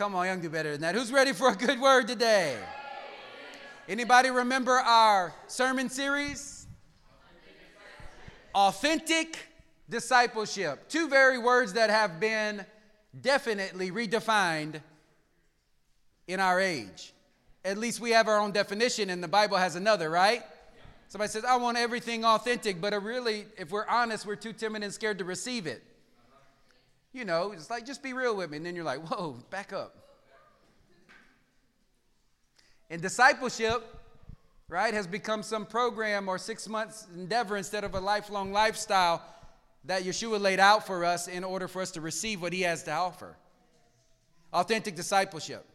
Come on, y'all can do better than that. Who's ready for a good word today? Anybody remember our sermon series? Authentic Discipleship. Two very words that have been definitely redefined in our age. At least we have our own definition and the Bible has another, right? Somebody says, I want everything authentic, but really, if we're honest, we're too timid and scared to receive it. You know, it's like, just be real with me. And then you're like, whoa, back up. And discipleship, right, has become some program or 6 months endeavor instead of a lifelong lifestyle that Yeshua laid out for us in order for us to receive what he has to offer. Authentic discipleship.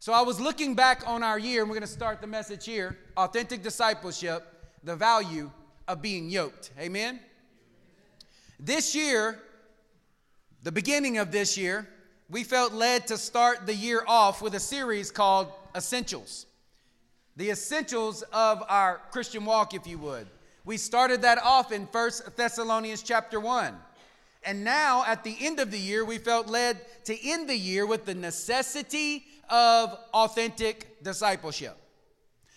So I was looking back on our year, and we're going to start the message here. Authentic discipleship, the value of being yoked. Amen? This year, the beginning of this year, we felt led to start the year off with a series called Essentials. The essentials of our Christian walk, if you would. We started that off in 1 Thessalonians chapter 1. And now, at the end of the year, we felt led to end the year with the necessity of authentic discipleship.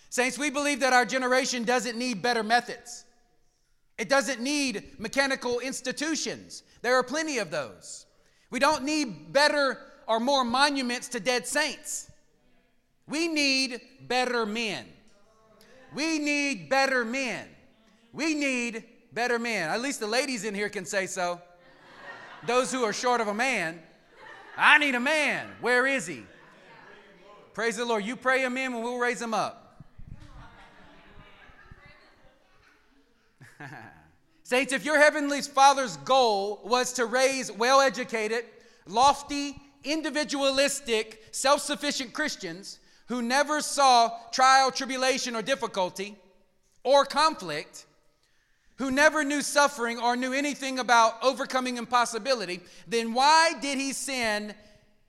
Saints, we believe that our generation doesn't need better methods. It doesn't need mechanical institutions. There are plenty of those. We don't need better or more monuments to dead saints. We need better men. We need better men. We need better men. At least the ladies in here can say so. Those who are short of a man. I need a man. Where is he? Praise the Lord. You pray him in and we'll raise him up. Saints, if your Heavenly Father's goal was to raise well-educated, lofty, individualistic, self-sufficient Christians who never saw trial, tribulation, or difficulty, or conflict, who never knew suffering or knew anything about overcoming impossibility, then why did he send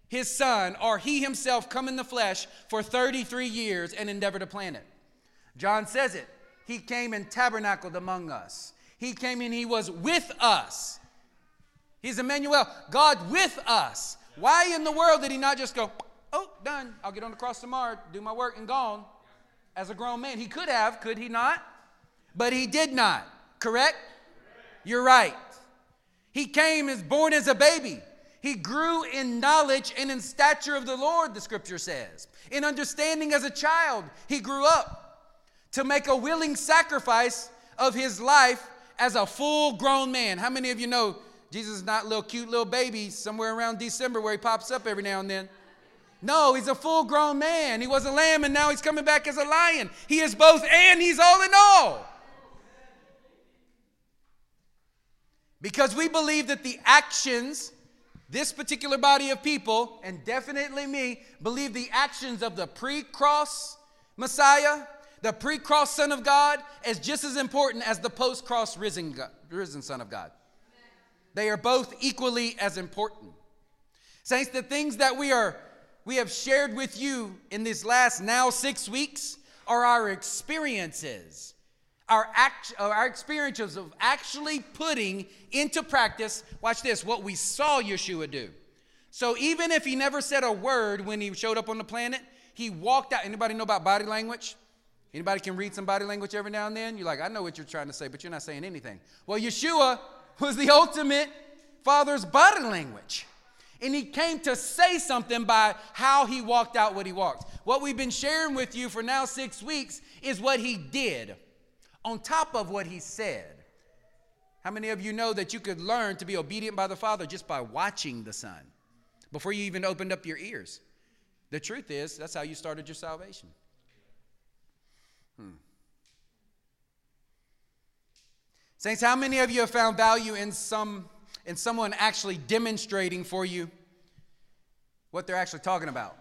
his son, or he himself, come in the flesh for 33 years and endeavor to plan it? John says it. He came and tabernacled among us. He came and he was with us. He's Emmanuel, God with us. Why in the world did he not just go, oh, done. I'll get on the cross tomorrow, do my work, and gone as a grown man? He could have, could he not? But he did not. Correct? You're right. He came as born as a baby. He grew in knowledge and in stature of the Lord, the scripture says. In understanding as a child, he grew up to make a willing sacrifice of his life as a full-grown man. How many of you know Jesus is not a little cute little baby somewhere around December where he pops up every now and then? No, he's a full-grown man. He was a lamb, and now he's coming back as a lion. He is both and, he's all in all. Because we believe that the actions, this particular body of people, and definitely me, believe the actions of the pre-cross Messiah, the pre-cross Son of God, is just as important as the post-cross risen Son of God. They are both equally as important. Saints, the things that we have shared with you in these last now 6 weeks are our experiences. Our experiences of actually putting into practice, watch this, what we saw Yeshua do. So even if he never said a word when he showed up on the planet, he walked out. Anybody know about body language? Anybody can read some body language every now and then? You're like, I know what you're trying to say, but you're not saying anything. Well, Yeshua was the ultimate Father's body language. And he came to say something by how he walked out what he walked. What we've been sharing with you for now 6 weeks is what he did on top of what he said. How many of you know that you could learn to be obedient by the Father just by watching the Son before you even opened up your ears? The truth is, that's how you started your salvation. Saints, how many of you have found value in someone actually demonstrating for you what they're actually talking about?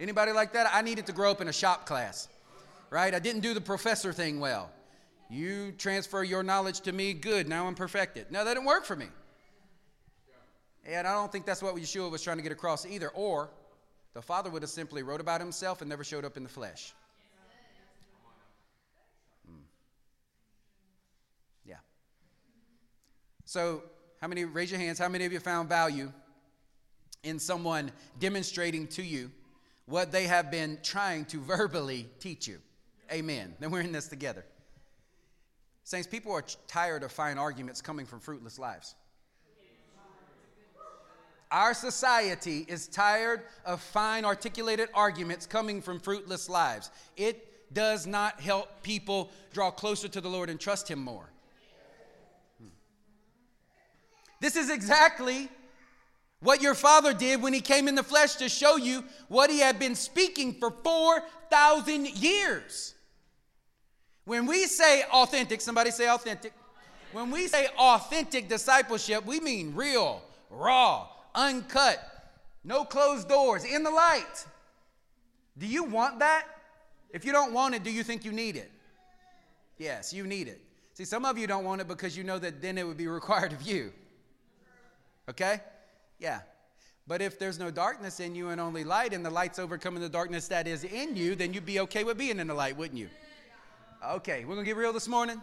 Anybody like that? I needed to grow up in a shop class, right? I didn't do the professor thing well. You transfer your knowledge to me, good, now I'm perfected. No, that didn't work for me. And I don't think that's what Yeshua was trying to get across either. Or the Father would have simply wrote about himself and never showed up in the flesh. Yeah. So how many, raise your hands, how many of you found value in someone demonstrating to you what they have been trying to verbally teach you. Amen. Then we're in this together. Saints, people are tired of fine arguments coming from fruitless lives. Our society is tired of fine articulated arguments coming from fruitless lives. It does not help people draw closer to the Lord and trust Him more. This is exactly what your Father did when He came in the flesh to show you what He had been speaking for 4,000 years. When we say authentic, somebody say authentic. When we say authentic discipleship, we mean real, raw, uncut, no closed doors, in the light. Do you want that? If you don't want it, do you think you need it? Yes, you need it. See, some of you don't want it because you know that then it would be required of you. Okay? Yeah. But if there's no darkness in you and only light, and the light's overcoming the darkness that is in you, then you'd be okay with being in the light, wouldn't you? Okay, we're going to get real this morning?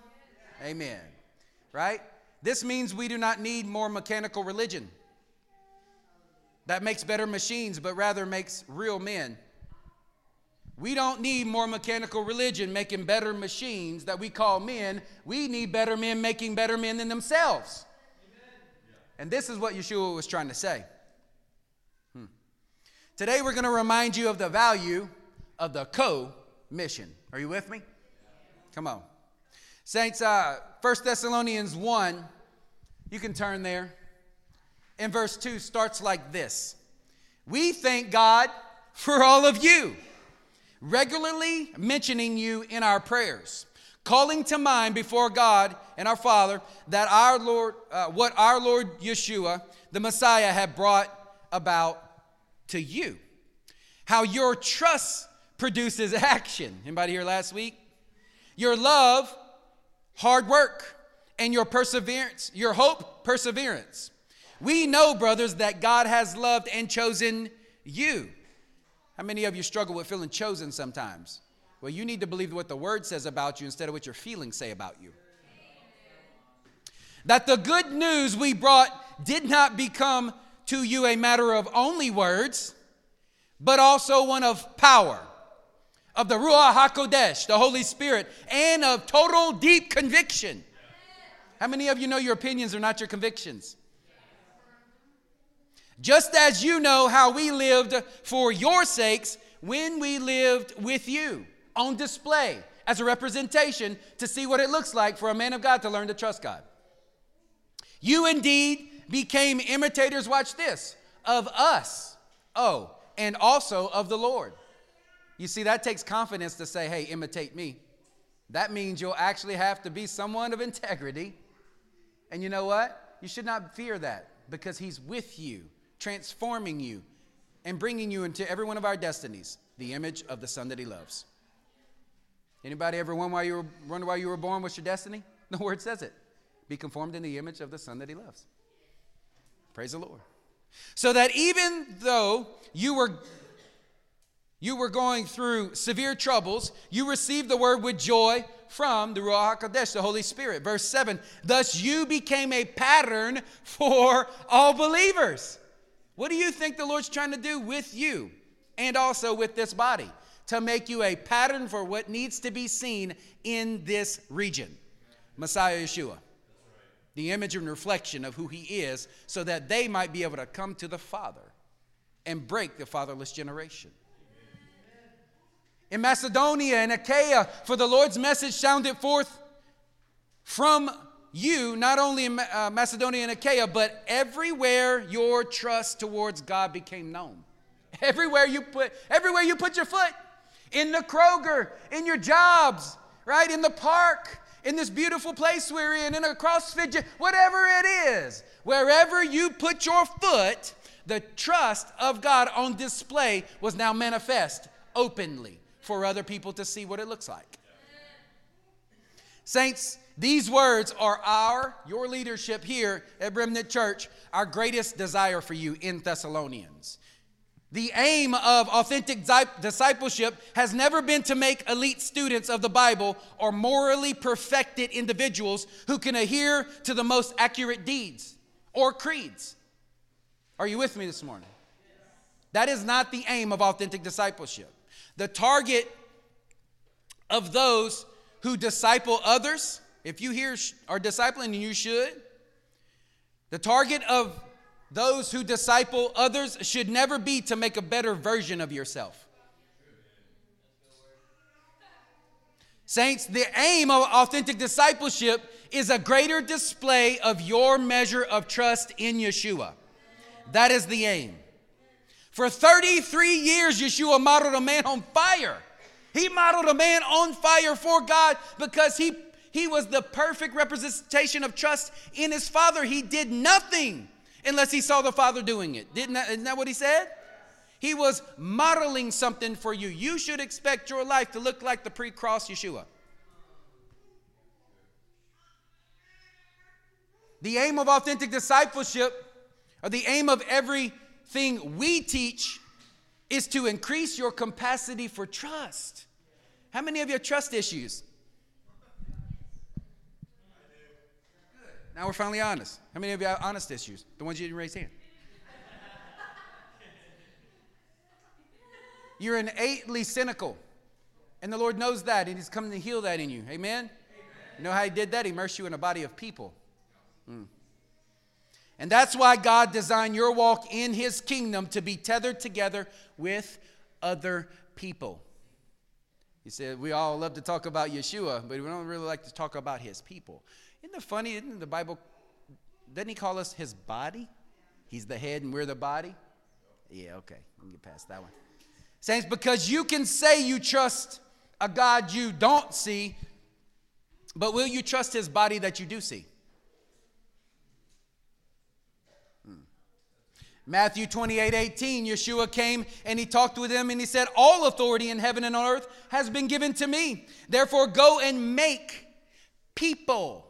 Amen. Right? This means we do not need more mechanical religion that makes better machines, but rather makes real men. We don't need more mechanical religion making better machines that we call men. We need better men making better men than themselves. And this is what Yeshua was trying to say. Today we're going to remind you of the value of the co-mission. Are you with me? Come on. Saints, 1 Thessalonians 1, you can turn there. And verse 2 starts like this. We thank God for all of you, regularly mentioning you in our prayers, calling to mind before God and our Father that our Lord, what our Lord Yeshua, the Messiah, had brought about to you. How your trust produces action. Anybody here last week? Your love, hard work, and your perseverance, your hope, perseverance. We know, brothers, that God has loved and chosen you. How many of you struggle with feeling chosen sometimes? Well, you need to believe what the Word says about you instead of what your feelings say about you. That the good news we brought did not become to you a matter of only words, but also one of power, of the Ruach HaKodesh, the Holy Spirit, and of total deep conviction. How many of you know your opinions are not your convictions? Just as you know how we lived for your sakes when we lived with you, on display as a representation to see what it looks like for a man of God to learn to trust God. You indeed became imitators, watch this, of us, and also of the Lord. You see, that takes confidence to say, hey, imitate me. That means you'll actually have to be someone of integrity. And you know what? You should not fear that because He's with you, transforming you, and bringing you into every one of our destinies, the image of the Son that He loves. Anybody ever wonder why you were born? What's your destiny? The Word says it. Be conformed in the image of the Son that He loves. Praise the Lord. So that even though you were going through severe troubles, you received the Word with joy from the Ruach HaKodesh, the Holy Spirit. Verse 7, thus you became a pattern for all believers. What do you think the Lord's trying to do with you and also with this body? To make you a pattern for what needs to be seen in this region. Messiah Yeshua. The image and reflection of who He is so that they might be able to come to the Father and break the fatherless generation. In Macedonia and Achaia, for the Lord's message sounded forth from you, not only in Macedonia and Achaia, but everywhere your trust towards God became known. Everywhere you put your foot, in the Kroger, in your jobs, right, in the park, in this beautiful place we're in a CrossFit gym, whatever it is, wherever you put your foot, the trust of God on display was now manifest openly for other people to see what it looks like. Saints, these words are your leadership here at Remnant Church, our greatest desire for you in Thessalonians. The aim of authentic discipleship has never been to make elite students of the Bible or morally perfected individuals who can adhere to the most accurate deeds or creeds. Are you with me this morning? That is not the aim of authentic discipleship. The target of those who disciple others, if you here are discipling, and you should, the target of those who disciple others should never be to make a better version of yourself. Saints, the aim of authentic discipleship is a greater display of your measure of trust in Yeshua. That is the aim. For 33 years, Yeshua modeled a man on fire. He modeled a man on fire for God because he was the perfect representation of trust in his Father. He did nothing unless he saw the Father doing it. Isn't that what he said? He was modeling something for you. You should expect your life to look like the pre-cross Yeshua. The aim of authentic discipleship, or the aim of everything we teach, is to increase your capacity for trust. How many of you have trust issues? Good. Now we're finally honest. How many of you have honest issues? The ones you didn't raise hand. You're innately cynical. And the Lord knows that. And he's come to heal that in you. Amen? Amen. You know how he did that? He immersed you in a body of people. And that's why God designed your walk in his kingdom to be tethered together with other people. He said, we all love to talk about Yeshua, but we don't really like to talk about his people. Isn't it funny? Isn't the Bible, doesn't he call us his body? He's the head and we're the body? Yeah, okay. We can get past that one. Saints, because you can say you trust a God you don't see, but will you trust his body that you do see? Matthew 28:18, Yeshua came and he talked with them and he said, all authority in heaven and on earth has been given to me. Therefore, go and make people.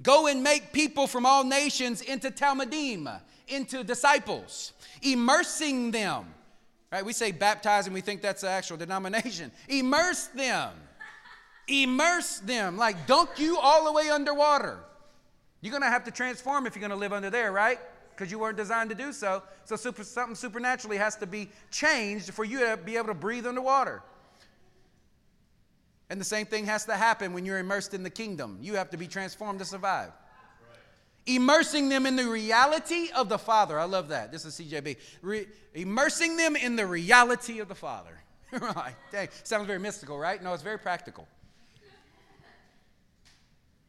Go and make people from all nations into Talmudim, into disciples, immersing them. Right, we say baptize and we think that's the actual denomination. Immerse them. Immerse them. Like dunk you all the way underwater. You're going to have to transform if you're going to live under there, right? Because you weren't designed to do so. So something supernaturally has to be changed for you to be able to breathe underwater. And the same thing has to happen when you're immersed in the kingdom. You have to be transformed to survive. Immersing them in the reality of the Father. I love that. This is CJB. Immersing them in the reality of the Father. Right. Dang. Sounds very mystical, right? No, it's very practical.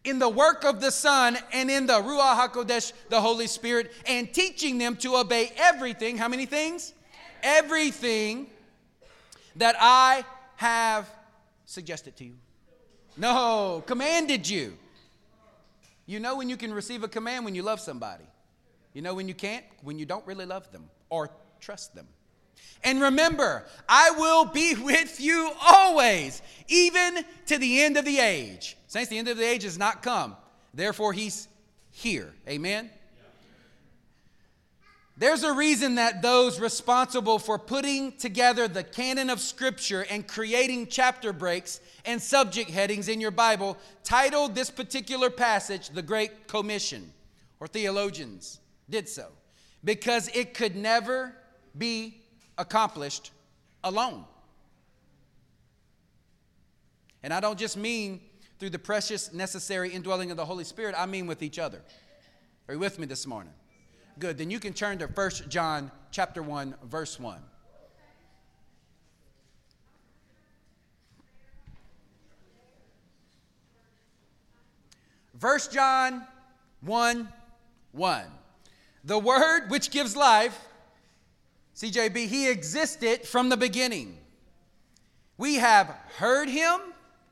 In the work of the Son and in the Ruach HaKodesh, the Holy Spirit, and teaching them to obey everything. How many things? Everything that I have suggested to you. No, commanded you. You know when you can receive a command when you love somebody. You know when you can't? When you don't really love them or trust them. And remember, I will be with you always, even to the end of the age. Saints, the end of the age has not come. Therefore, he's here. Amen? Yeah. There's a reason that those responsible for putting together the canon of Scripture and creating chapter breaks and subject headings in your Bible titled this particular passage, The Great Commission, or theologians did so, because it could never be accomplished alone. And I don't just mean through the precious, necessary indwelling of the Holy Spirit. I mean with each other. Are you with me this morning? Good. Then you can turn to 1 John chapter 1, verse 1. First John 1, 1. The Word which gives life, CJB, he existed from the beginning. We have heard him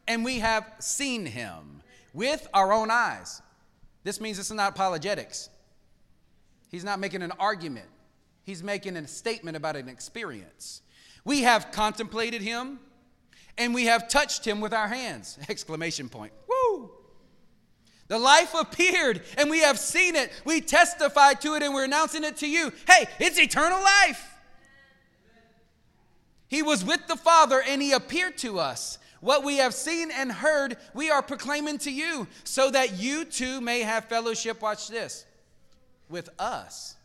and we have seen him with our own eyes. This means this is not apologetics. He's not making an argument. He's making a statement about an experience. We have contemplated him and we have touched him with our hands. Exclamation point. Woo! The life appeared and we have seen it. We testify to it and we're announcing it to you. Hey, it's eternal life. He was with the Father and he appeared to us. What we have seen and heard, we are proclaiming to you so that you too may have fellowship, watch this, with us.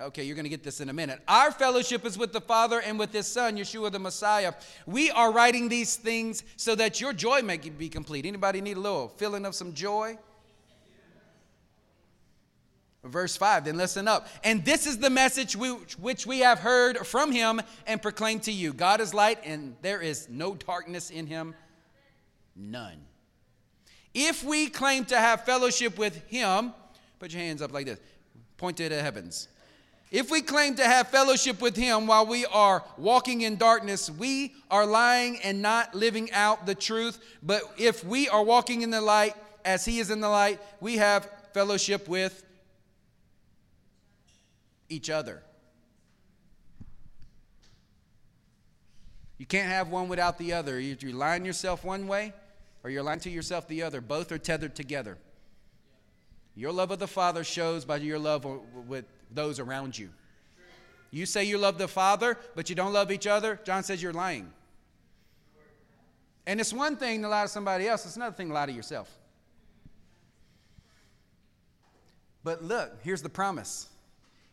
Okay, you're going to get this in a minute. Our fellowship is with the Father and with His Son, Yeshua the Messiah. We are writing these things so that your joy may be complete. Anybody need a little filling of some joy? Verse 5, then listen up. And this is the message which we have heard from Him and proclaimed to you. God is light and there is no darkness in Him, none. If we claim to have fellowship with Him, put your hands up like this, point to the heavens. If we claim to have fellowship with Him while we are walking in darkness, we are lying and not living out the truth. But if we are walking in the light as He is in the light, we have fellowship with each other. You can't have one without the other. You're lying yourself one way or you're lying to yourself the other. Both are tethered together. Your love of the Father shows by your love with those around you. You say you love the Father, but you don't love each other. John says you're lying. And it's one thing to lie to somebody else. It's another thing to lie to yourself. But look, here's the promise.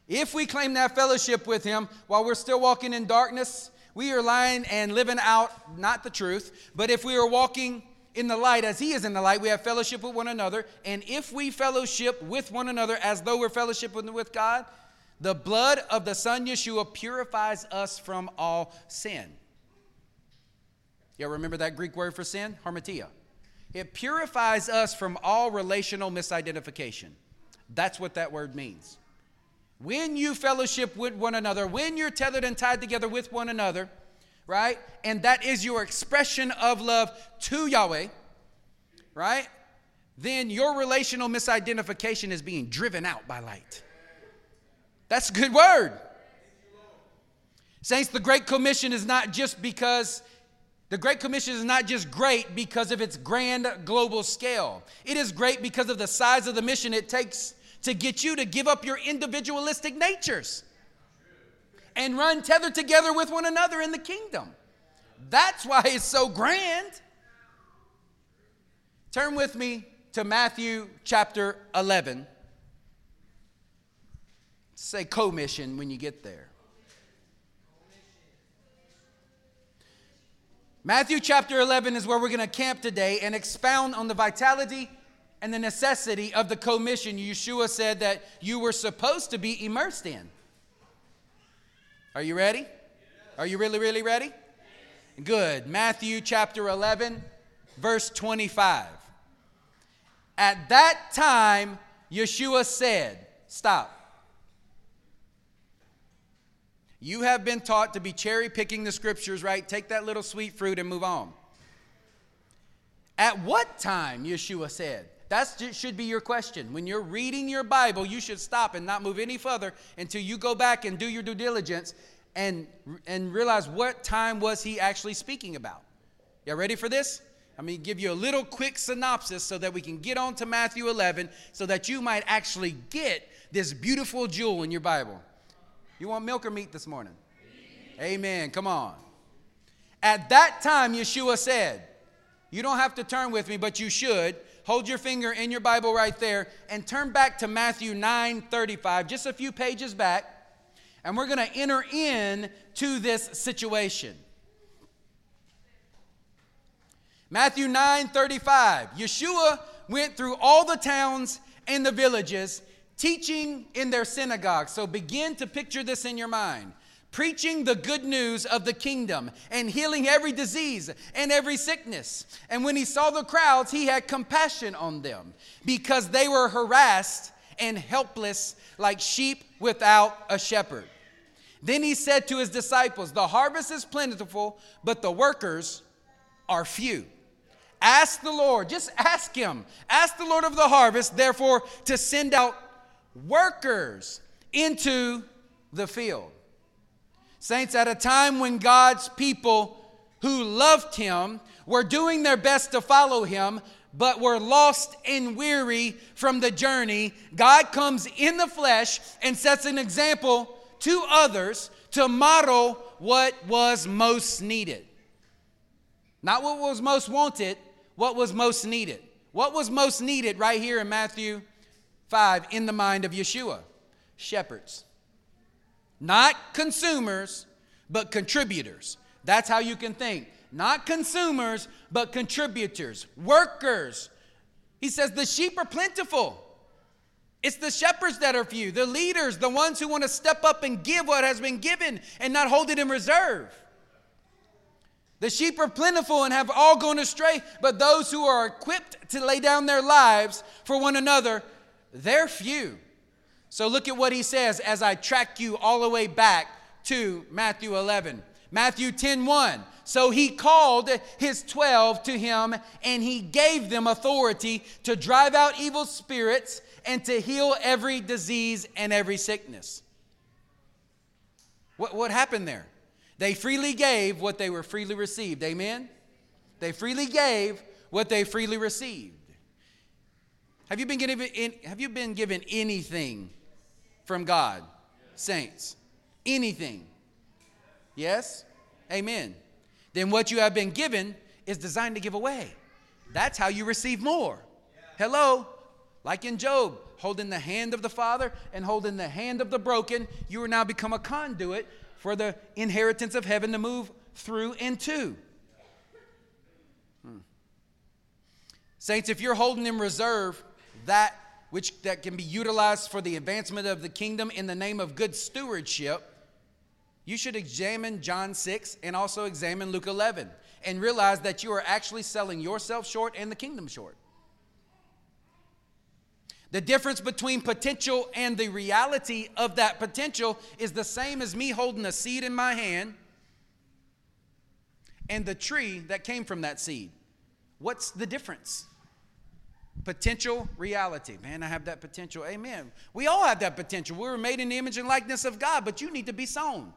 If we claim that fellowship with Him while we're still walking in darkness, we are lying and living out, not the truth, but if we are walking in the light as He is in the light, we have fellowship with one another. And if we fellowship with one another as though we're fellowshiping with God, the blood of the Son, Yeshua, purifies us from all sin. Y'all remember that Greek word for sin? Hamartia. It purifies us from all relational misidentification. That's what that word means. When you fellowship with one another, when you're tethered and tied together with one another, right? And that is your expression of love to Yahweh, right? Then your relational misidentification is being driven out by light. That's a good word. Saints, the Great Commission is not just because... The Great Commission is not just great because of its grand global scale. It is great because of the size of the mission it takes to get you to give up your individualistic natures and run tethered together with one another in the kingdom. That's why it's so grand. Turn with me to Matthew chapter 11. Say co-mission when you get there. Matthew chapter 11 is where we're going to camp today and expound on the vitality and the necessity of the co-mission Yeshua said that you were supposed to be immersed in. Are you ready? Yes. Are you really, really ready? Yes. Good. Matthew chapter 11, verse 25. At that time, Yeshua said, stop. You have been taught to be cherry picking the scriptures, right? Take that little sweet fruit and move on. At what time, Yeshua said? That should be your question. When you're reading your Bible, you should stop and not move any further until you go back and do your due diligence and realize what time was he actually speaking about. Y'all ready for this? I'm going to give you a little quick synopsis so that we can get on to Matthew 11 so that you might actually get this beautiful jewel in your Bible. You want milk or meat this morning? Amen. Come on. At that time, Yeshua said, you don't have to turn with me, but you should. Hold your finger in your Bible right there and turn back to Matthew 9:35, just a few pages back. And we're going to enter in to this situation. Matthew 9:35. Yeshua went through all the towns and the villages, teaching in their synagogues. So begin to picture this in your mind. Preaching the good news of the kingdom and healing every disease and every sickness. And when he saw the crowds, he had compassion on them because they were harassed and helpless like sheep without a shepherd. Then he said to his disciples, the harvest is plentiful, but the workers are few. Ask the Lord, just ask him, ask the Lord of the harvest, therefore, to send out workers into the field. Saints, at a time when God's people who loved him were doing their best to follow him, but were lost and weary from the journey, God comes in the flesh and sets an example to others to model what was most needed. Not what was most wanted, what was most needed. What was most needed right here in Matthew 5 in the mind of Yeshua? Shepherds. Not consumers, but contributors. That's how you can think. Not consumers, but contributors, workers. He says the sheep are plentiful. It's the shepherds that are few, the leaders, the ones who want to step up and give what has been given and not hold it in reserve. The sheep are plentiful and have all gone astray, but those who are equipped to lay down their lives for one another, they're few. So look at what he says as I track you all the way back to Matthew 11. Matthew 10:1. So he called his 12 to him, and he gave them authority to drive out evil spirits and to heal every disease and every sickness. What happened there? They freely gave what they were freely received. Amen? They freely gave what they freely received. Have you been given anything from God, saints? Anything? Yes? Amen. Then what you have been given is designed to give away. That's how you receive more. Hello? Like in Job, holding the hand of the Father and holding the hand of the broken, you are now become a conduit for the inheritance of heaven to move through and to. Saints, if you're holding in reserve that can be utilized for the advancement of the kingdom in the name of good stewardship, you should examine John 6 and also examine Luke 11 and realize that you are actually selling yourself short and the kingdom short. The difference between potential and the reality of that potential is the same as me holding a seed in my hand and the tree that came from that seed. What's the difference? Potential, reality. Man, I have that potential. Amen. We all have that potential. We were made in the image and likeness of God, but you need to be sown.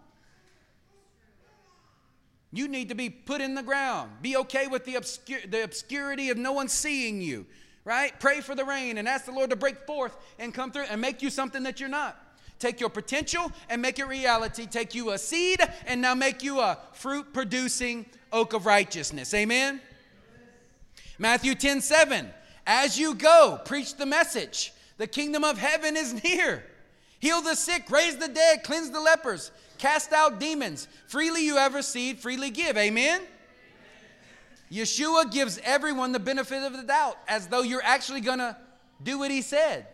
You need to be put in the ground. Be okay with the obscurity of no one seeing you, right? Pray for the rain and ask the Lord to break forth and come through and make you something that you're not. Take your potential and make it reality. Take you a seed and now make you a fruit-producing oak of righteousness. Amen? Matthew 10:7. As you go, preach the message. The kingdom of heaven is near. Heal the sick, raise the dead, cleanse the lepers, cast out demons. Freely you have received, freely give. Amen? Amen. Yeshua gives everyone the benefit of the doubt, as though you're actually going to do what he said.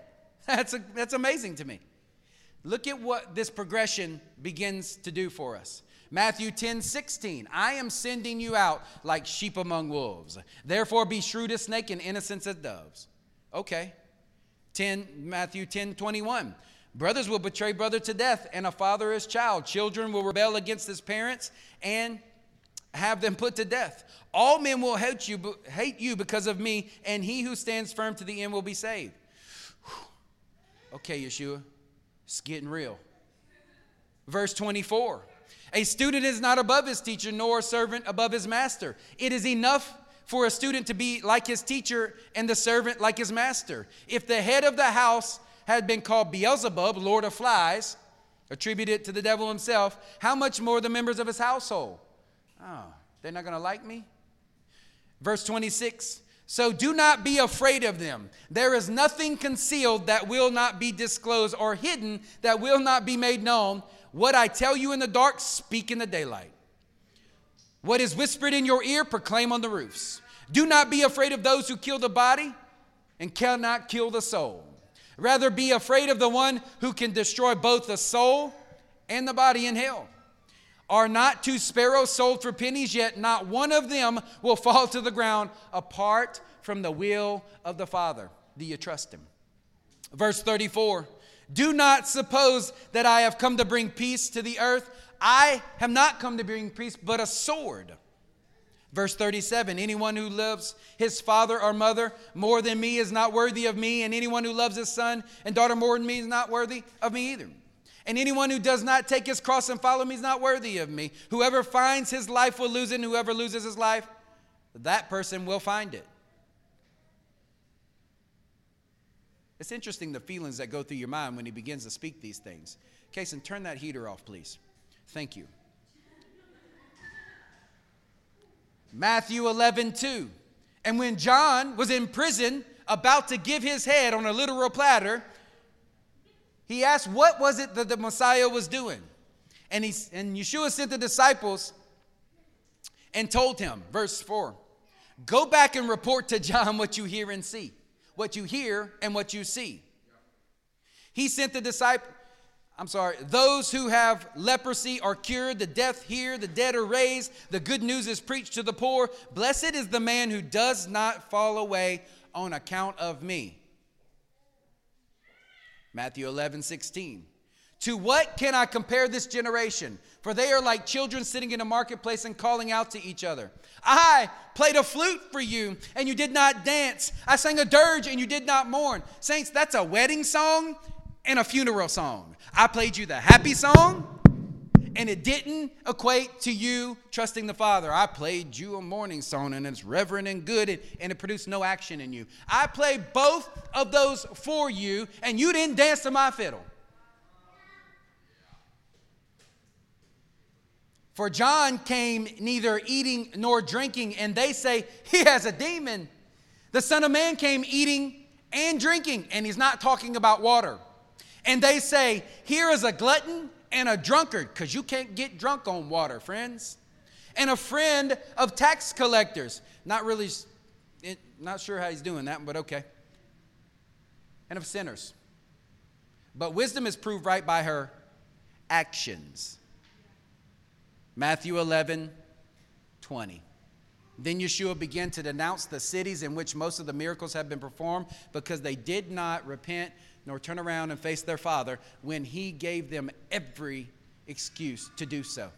That's amazing to me. Look at what this progression begins to do for us. Matthew 10:16, I am sending you out like sheep among wolves. Therefore be shrewd as snakes and innocent as doves. Okay. Matthew 10:21, brothers will betray brother to death, and a father his child. Children will rebel against his parents and have them put to death. All men will hate you because of me, and he who stands firm to the end will be saved. Whew. Okay, Yeshua, it's getting real. Verse 24. A student is not above his teacher, nor a servant above his master. It is enough for a student to be like his teacher and the servant like his master. If the head of the house had been called Beelzebub, lord of flies, attributed to the devil himself, how much more the members of his household? Oh, they're not going to like me? Verse 26, so do not be afraid of them. There is nothing concealed that will not be disclosed, or hidden that will not be made known. What I tell you in the dark, speak in the daylight. What is whispered in your ear, proclaim on the roofs. Do not be afraid of those who kill the body and cannot kill the soul. Rather, be afraid of the one who can destroy both the soul and the body in hell. Are not two sparrows sold for pennies? Yet not one of them will fall to the ground apart from the will of the Father. Do you trust him? Verse 34. Do not suppose that I have come to bring peace to the earth. I have not come to bring peace, but a sword. Verse 37, anyone who loves his father or mother more than me is not worthy of me, and anyone who loves his son and daughter more than me is not worthy of me either. And anyone who does not take his cross and follow me is not worthy of me. Whoever finds his life will lose it, and whoever loses his life, that person will find it. It's interesting the feelings that go through your mind when he begins to speak these things. Kason, turn that heater off, please. Thank you. Matthew 11:2. And when John was in prison, about to give his head on a literal platter, he asked, what was it that the Messiah was doing? And Yeshua sent the disciples and told him, verse 4, go back and report to John what you hear and see. What you hear and what you see. He sent the disciples. Those who have leprosy are cured, the deaf hear, the dead are raised, the good news is preached to the poor. Blessed is the man who does not fall away on account of me. Matthew 11:16. To what can I compare this generation? For they are like children sitting in a marketplace and calling out to each other. I played a flute for you, and you did not dance. I sang a dirge, and you did not mourn. Saints, that's a wedding song and a funeral song. I played you the happy song, and it didn't equate to you trusting the Father. I played you a mourning song, and it's reverent and good, and it produced no action in you. I played both of those for you, and you didn't dance to my fiddle. For John came neither eating nor drinking, and they say, he has a demon. The Son of Man came eating and drinking, and he's not talking about water. And they say, here is a glutton and a drunkard, because you can't get drunk on water, friends. And a friend of tax collectors. Not sure how he's doing that, but okay. And of sinners. But wisdom is proved right by her actions. Matthew 11:20. Then Yeshua began to denounce the cities in which most of the miracles had been performed because they did not repent nor turn around and face their Father when he gave them every excuse to do so.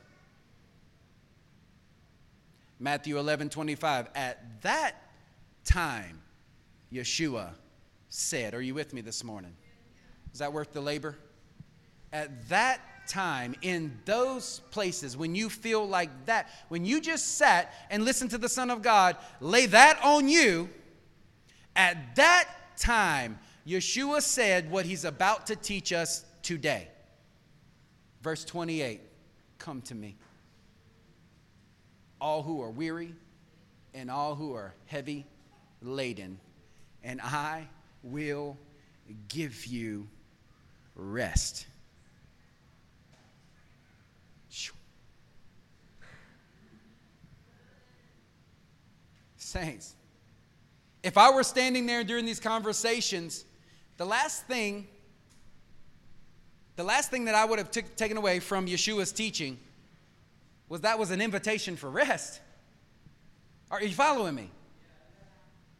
Matthew 11:25. At that time, Yeshua said, are you with me this morning? Is that worth the labor? At that time, in those places, when you feel like that, when you just sat and listened to the Son of God, lay that on you. At that time, Yeshua said what he's about to teach us today. Verse 28, come to me, all who are weary and all who are heavy laden, and I will give you rest. Saints, if I were standing there during these conversations, the last thing that I would have taken away from Yeshua's teaching was that was an invitation for rest. Are you following me?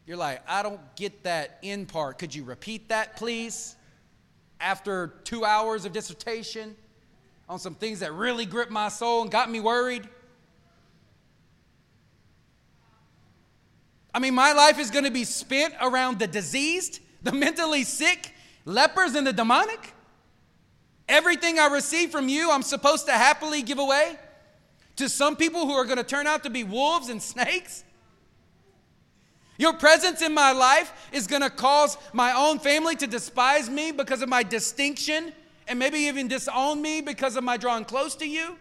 You're like, I don't get that end part. Could you repeat that, please? After 2 hours of dissertation on some things that really gripped my soul and got me worried. I mean, my life is going to be spent around the diseased, the mentally sick, lepers, and the demonic. Everything I receive from you, I'm supposed to happily give away to some people who are going to turn out to be wolves and snakes. Your presence in my life is going to cause my own family to despise me because of my distinction and maybe even disown me because of my drawing close to you.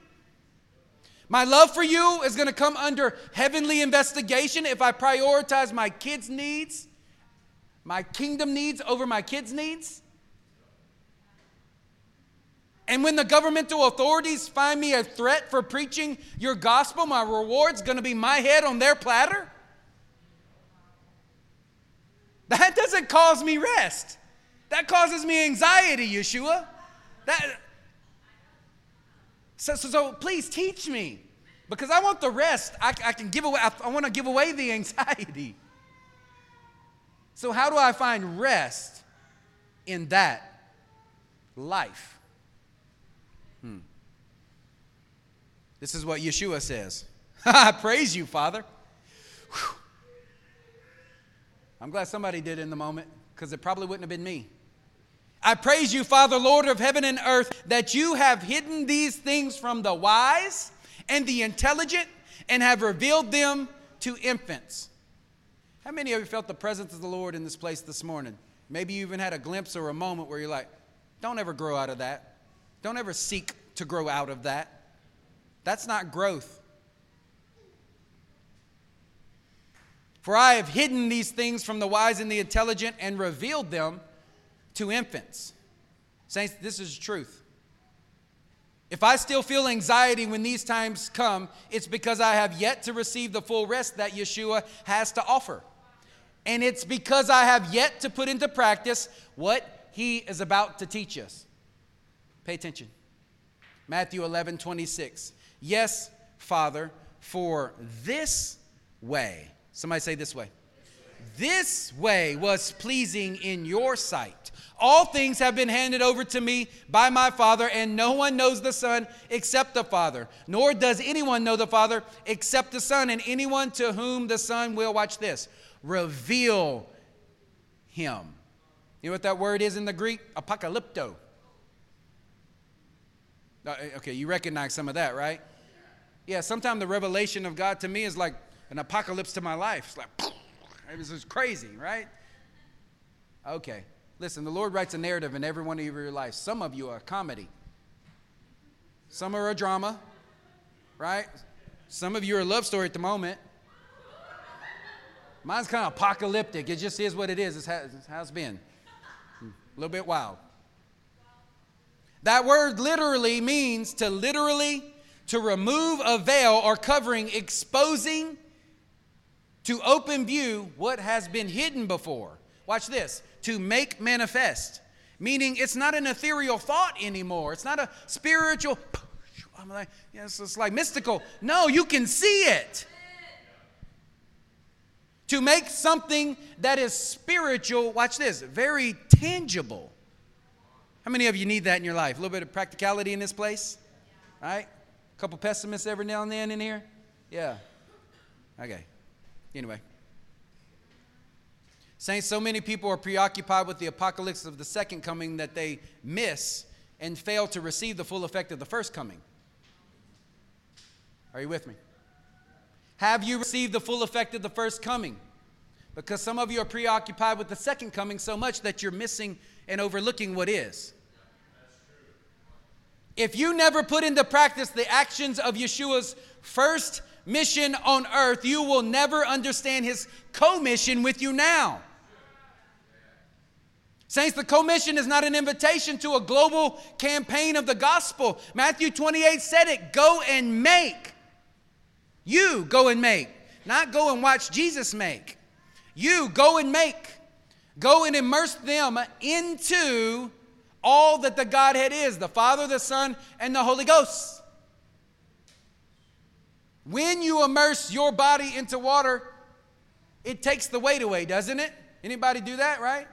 My love for you is going to come under heavenly investigation if I prioritize my kids' needs, my kingdom needs over my kids' needs. And when the governmental authorities find me a threat for preaching your gospel, my reward's going to be my head on their platter. That doesn't cause me rest. That causes me anxiety, Yeshua. So please teach me, because I want the rest. I can give away. I want to give away the anxiety. So how do I find rest in that life? This is what Yeshua says. I praise you, Father. Whew. I'm glad somebody did in the moment, because it probably wouldn't have been me. I praise you, Father, Lord of heaven and earth, that you have hidden these things from the wise and the intelligent and have revealed them to infants. How many of you felt the presence of the Lord in this place this morning? Maybe you even had a glimpse or a moment where you're like, don't ever grow out of that. Don't ever seek to grow out of that. That's not growth. For I have hidden these things from the wise and the intelligent and revealed them to infants. Saints, this is truth. If I still feel anxiety when these times come, it's because I have yet to receive the full rest that Yeshua has to offer. And it's because I have yet to put into practice what he is about to teach us. Pay attention. Matthew 11:26. Yes, Father, for this way. Somebody say this way. This way was pleasing in your sight. All things have been handed over to me by my Father, and no one knows the Son except the Father. Nor does anyone know the Father except the Son, and anyone to whom the Son will, watch this, reveal him. You know what that word is in the Greek? Apocalypto. Okay, you recognize some of that, right? Yeah, sometimes the revelation of God to me is like an apocalypse to my life. It's like, poof. It was just crazy, right? Okay. Listen, the Lord writes a narrative in every one of your lives. Some of you are a comedy. Some are a drama, right? Some of you are a love story at the moment. Mine's kind of apocalyptic. It just is what it is. It's how it's been. A little bit wild. That word literally means to literally, to remove a veil or covering, exposing, to open view what has been hidden before. Watch this. To make manifest. Meaning it's not an ethereal thought anymore. It's not a spiritual. I'm like, yes, it's like mystical. No, you can see it. To make something that is spiritual, watch this, very tangible. How many of you need that in your life? A little bit of practicality in this place? Right? A couple pessimists every now and then in here? Yeah. Okay. Anyway, saints, so many people are preoccupied with the apocalypse of the second coming that they miss and fail to receive the full effect of the first coming. Are you with me? Have you received the full effect of the first coming? Because some of you are preoccupied with the second coming so much that you're missing and overlooking what is. If you never put into practice the actions of Yeshua's first mission on earth, you will never understand his co-mission with you now. Saints, the co-mission is not an invitation to a global campaign of the gospel. Matthew 28 said it, go and make. You go and make. Not go and watch Jesus make. You go and make. Go and immerse them into all that the Godhead is, the Father, the Son, and the Holy Ghost. When you immerse your body into water, it takes the weight away, doesn't it? Anybody do that, right?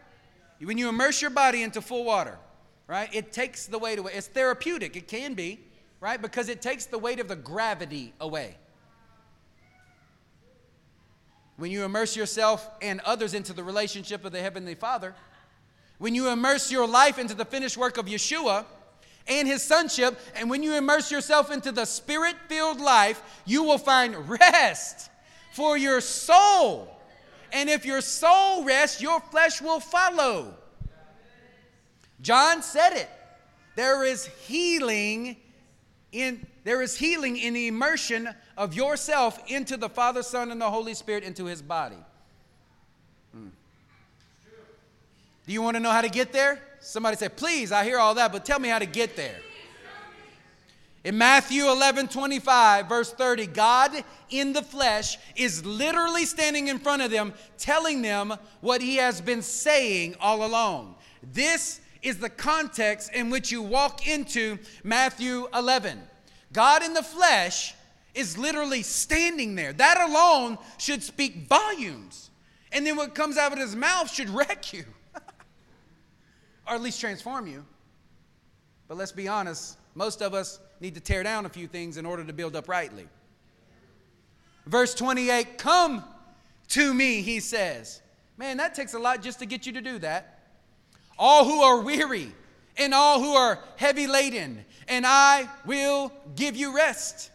When you immerse your body into full water, right, it takes the weight away. It's therapeutic. It can be, right, because it takes the weight of the gravity away. When you immerse yourself and others into the relationship of the Heavenly Father, when you immerse your life into the finished work of Yeshua, and his sonship, and when you immerse yourself into the spirit-filled life, you will find rest for your soul. And if your soul rests, your flesh will follow. John said it. There is healing in the immersion of yourself into the Father, Son, and the Holy Spirit, into his body. Do you want to know how to get there? Somebody say, please, I hear all that, but tell me how to get there. In Matthew 11:25, verse 30, God in the flesh is literally standing in front of them, telling them what he has been saying all along. This is the context in which you walk into Matthew 11. God in the flesh is literally standing there. That alone should speak volumes. And then what comes out of his mouth should wreck you. Or at least transform you. But let's be honest, most of us need to tear down a few things in order to build up rightly. Verse 28, come to me, he says. Man, that takes a lot just to get you to do that. All who are weary and all who are heavy laden, and I will give you rest.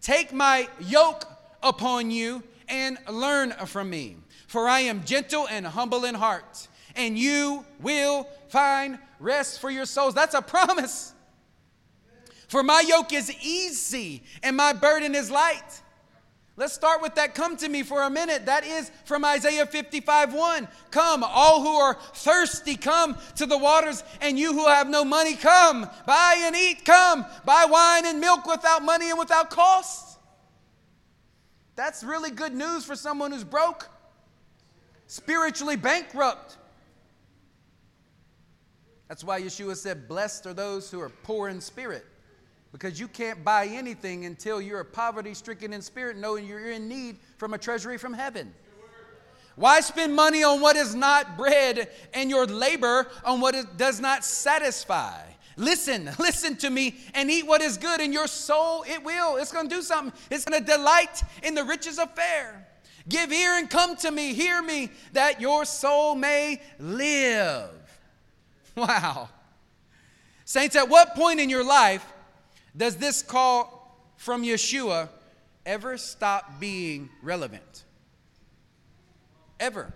Take my yoke upon you and learn from me. For I am gentle and humble in heart. And you will find rest for your souls. That's a promise. For my yoke is easy and my burden is light. Let's start with that "come to me" for a minute. That is from Isaiah 55:1. Come, all who are thirsty, come to the waters, and you who have no money, come. Buy and eat, come. Buy wine and milk without money and without cost. That's really good news for someone who's broke, spiritually bankrupt. That's why Yeshua said, blessed are those who are poor in spirit. Because you can't buy anything until you're poverty-stricken in spirit, knowing you're in need from a treasury from heaven. Why spend money on what is not bread and your labor on what does not satisfy? Listen to me and eat what is good, and your soul, it's going to do something. It's going to delight in the riches of fare. Give ear and come to me, hear me, that your soul may live. Wow. Saints, at what point in your life does this call from Yeshua ever stop being relevant? Ever.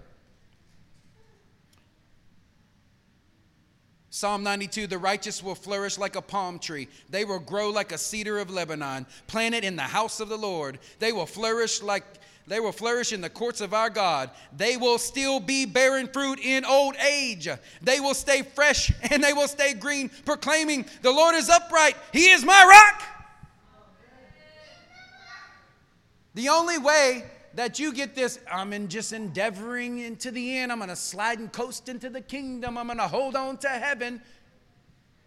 Psalm 92, the righteous will flourish like a palm tree. They will grow like a cedar of Lebanon, planted in the house of the Lord. They will flourish in the courts of our God. They will still be bearing fruit in old age. They will stay fresh and they will stay green, proclaiming, the Lord is upright. He is my rock. The only way that you get this, just endeavoring into the end. I'm going to slide and coast into the kingdom. I'm going to hold on to heaven.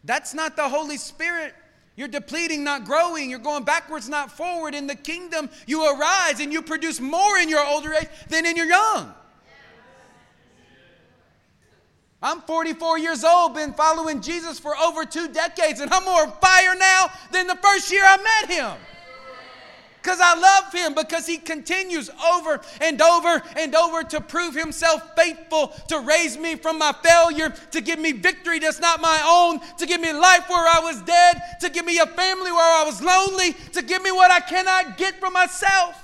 That's not the Holy Spirit. You're depleting, not growing. You're going backwards, not forward. In the kingdom, you arise and you produce more in your older age than in your young. I'm 44 years old, been following Jesus for over 2 decades, and I'm more on fire now than the first year I met him. Because I love him, because he continues over and over and over to prove himself faithful, to raise me from my failure, to give me victory that's not my own, to give me life where I was dead, to give me a family where I was lonely, to give me what I cannot get for myself.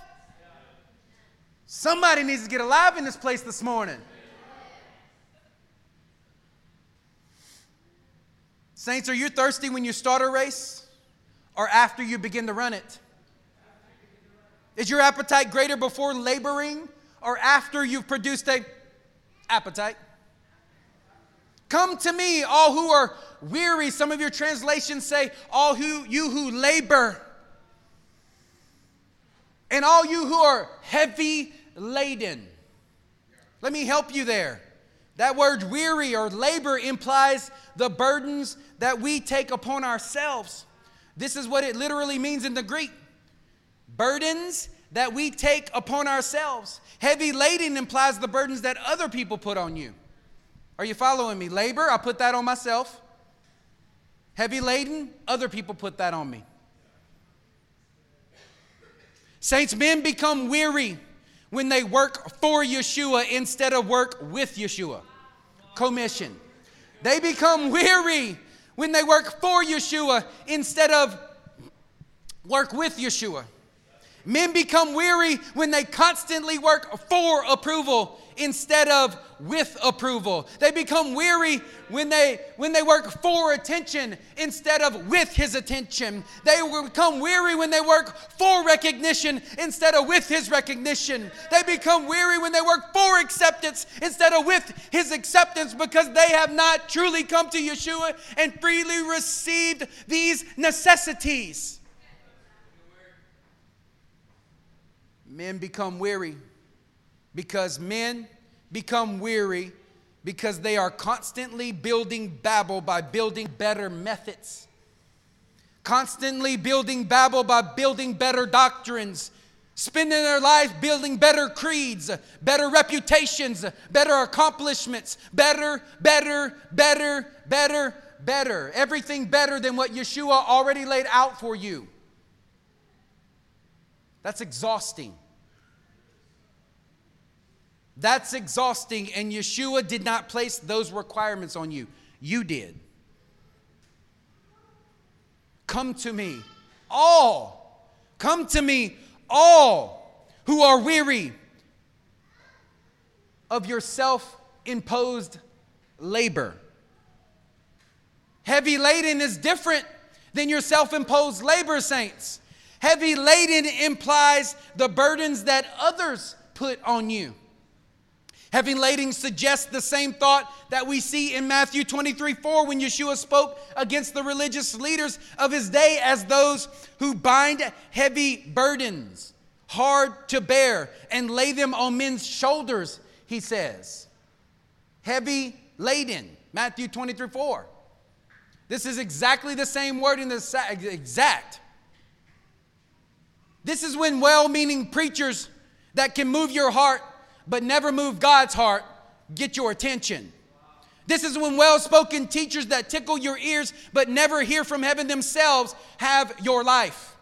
Somebody needs to get alive in this place this morning. Saints, are you thirsty when you start a race or after you begin to run it? Is your appetite greater before laboring or after you've produced an appetite? Come to me, all who are weary. Some of your translations say, all you who labor. And all you who are heavy laden. Let me help you there. That word weary or labor implies the burdens that we take upon ourselves. This is what it literally means in the Greek. Burdens that we take upon ourselves. Heavy laden implies the burdens that other people put on you. Are you following me? Labor, I put that on myself. Heavy laden, other people put that on me. Saints, men become weary when they work for Yeshua instead of work with Yeshua. Co-Mission. They become weary when they work for Yeshua instead of work with Yeshua. Men become weary when they constantly work for approval instead of with approval. They become weary when they work for attention instead of with his attention. They become weary when they work for recognition instead of with his recognition. They become weary when they work for acceptance instead of with his acceptance, because they have not truly come to Yeshua and freely received these necessities. Men become weary because they are constantly building Babel by building better methods, constantly building Babel by building better doctrines, spending their life building better creeds, better reputations, better accomplishments, better. Everything better than what Yeshua already laid out for you. That's exhausting. That's exhausting, and Yeshua did not place those requirements on you. You did. Come to me, all. Come to me, all who are weary of your self-imposed labor. Heavy laden is different than your self-imposed labor, saints. Heavy laden implies the burdens that others put on you. Heavy laden suggests the same thought that we see in Matthew 23:4 when Yeshua spoke against the religious leaders of his day as those who bind heavy burdens, hard to bear, and lay them on men's shoulders, he says. Heavy laden, Matthew 23:4. This is exactly the same word in the exact. This is when well-meaning preachers that can move your heart but never move God's heart get your attention. This is when well-spoken teachers that tickle your ears but never hear from heaven themselves have your life.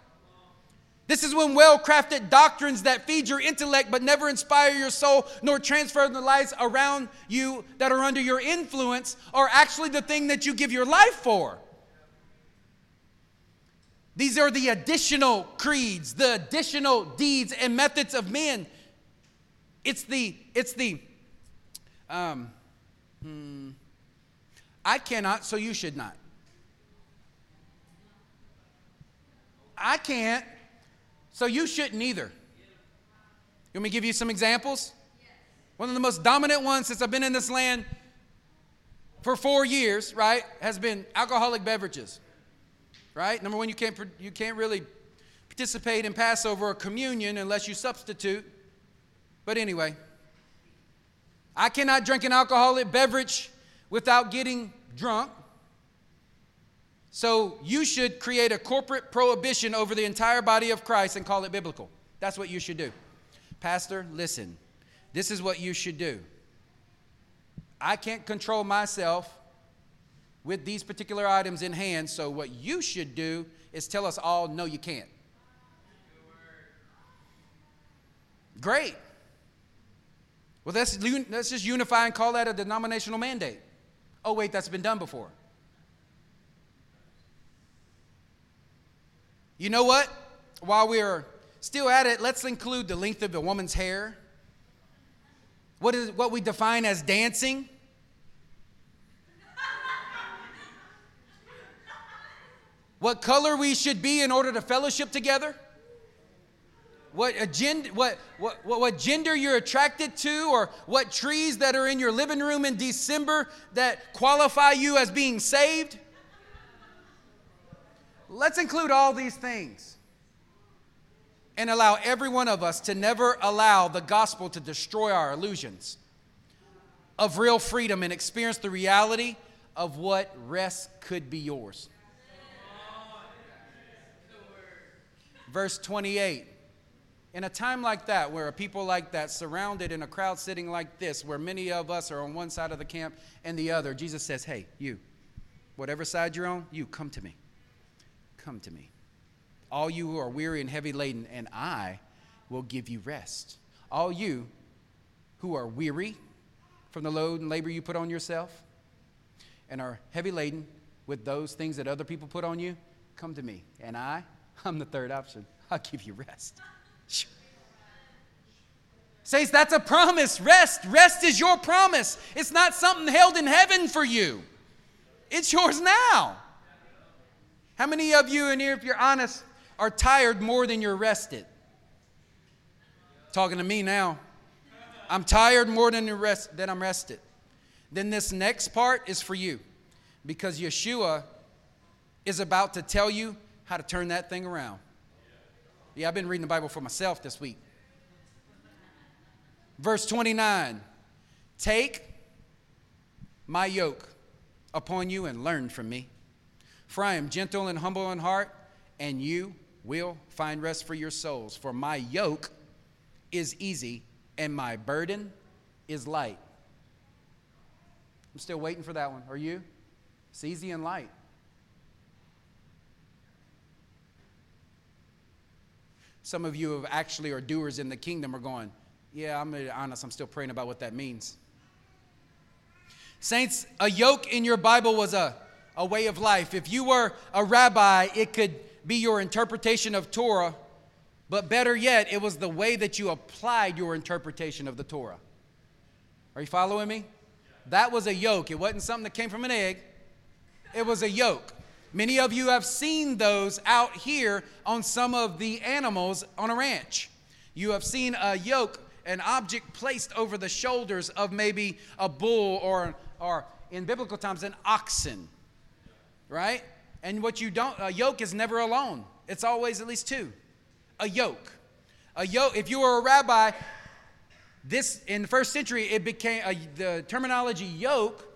This is when well-crafted doctrines that feed your intellect but never inspire your soul nor transfer the lives around you that are under your influence are actually the thing that you give your life for. These are the additional creeds, the additional deeds and methods of men. It's the I cannot, so you should not. I can't, so you shouldn't either. You want me to give you some examples? One of the most dominant ones since I've been in this land for 4 years, right, has been alcoholic beverages. Right? Number one, you can't really participate in Passover or communion unless you substitute. But anyway, I cannot drink an alcoholic beverage without getting drunk. So you should create a corporate prohibition over the entire body of Christ and call it biblical. That's what you should do. Pastor, listen, this is what you should do. I can't control myself with these particular items in hand, so what you should do is tell us all, no, you can't. Great. Well, let's just unify and call that a denominational mandate. Oh, wait, that's been done before. You know what? While we're still at it, let's include the length of a woman's hair. What we define as dancing. What color we should be in order to fellowship together. What gender you're attracted to, or what trees that are in your living room in December that qualify you as being saved. Let's include all these things and allow every one of us to never allow the gospel to destroy our illusions of real freedom and experience the reality of what rest could be yours. Verse 28. In a time like that, where a people like that surrounded in a crowd sitting like this, where many of us are on one side of the camp and the other, Jesus says, hey, you, whatever side you're on, you come to me. Come to me. All you who are weary and heavy laden, and I will give you rest. All you who are weary from the load and labor you put on yourself and are heavy laden with those things that other people put on you, come to me. And I'm the third option. I'll give you rest. Says that's a promise. Rest is your promise. It's not something held in heaven for you. It's yours now. How many of you in here, if you're honest, are tired more than you're rested? Talking to me now. I'm tired more than I'm rested. Then this next part is for you, because Yeshua is about to tell you how to turn that thing around. Yeah, I've been reading the Bible for myself this week. Verse 29, take my yoke upon you and learn from me, for I am gentle and humble in heart, and you will find rest for your souls. For my yoke is easy and my burden is light. I'm still waiting for that one. Are you? It's easy and light. Some of you have actually are doers in the kingdom are going, yeah, I'm going to be honest, I'm still praying about what that means. Saints, a yoke in your Bible was a way of life. If you were a rabbi, it could be your interpretation of Torah, but better yet, it was the way that you applied your interpretation of the Torah. Are you following me? That was a yoke. It wasn't something that came from an egg. It was a yoke. Many of you have seen those out here on some of the animals on a ranch. You have seen a yoke, an object placed over the shoulders of maybe a bull or in biblical times, an oxen, right? And what you don't, a yoke is never alone. It's always at least two. A yoke. A yoke, if you were a rabbi, this, in the first century, it became, the terminology yoke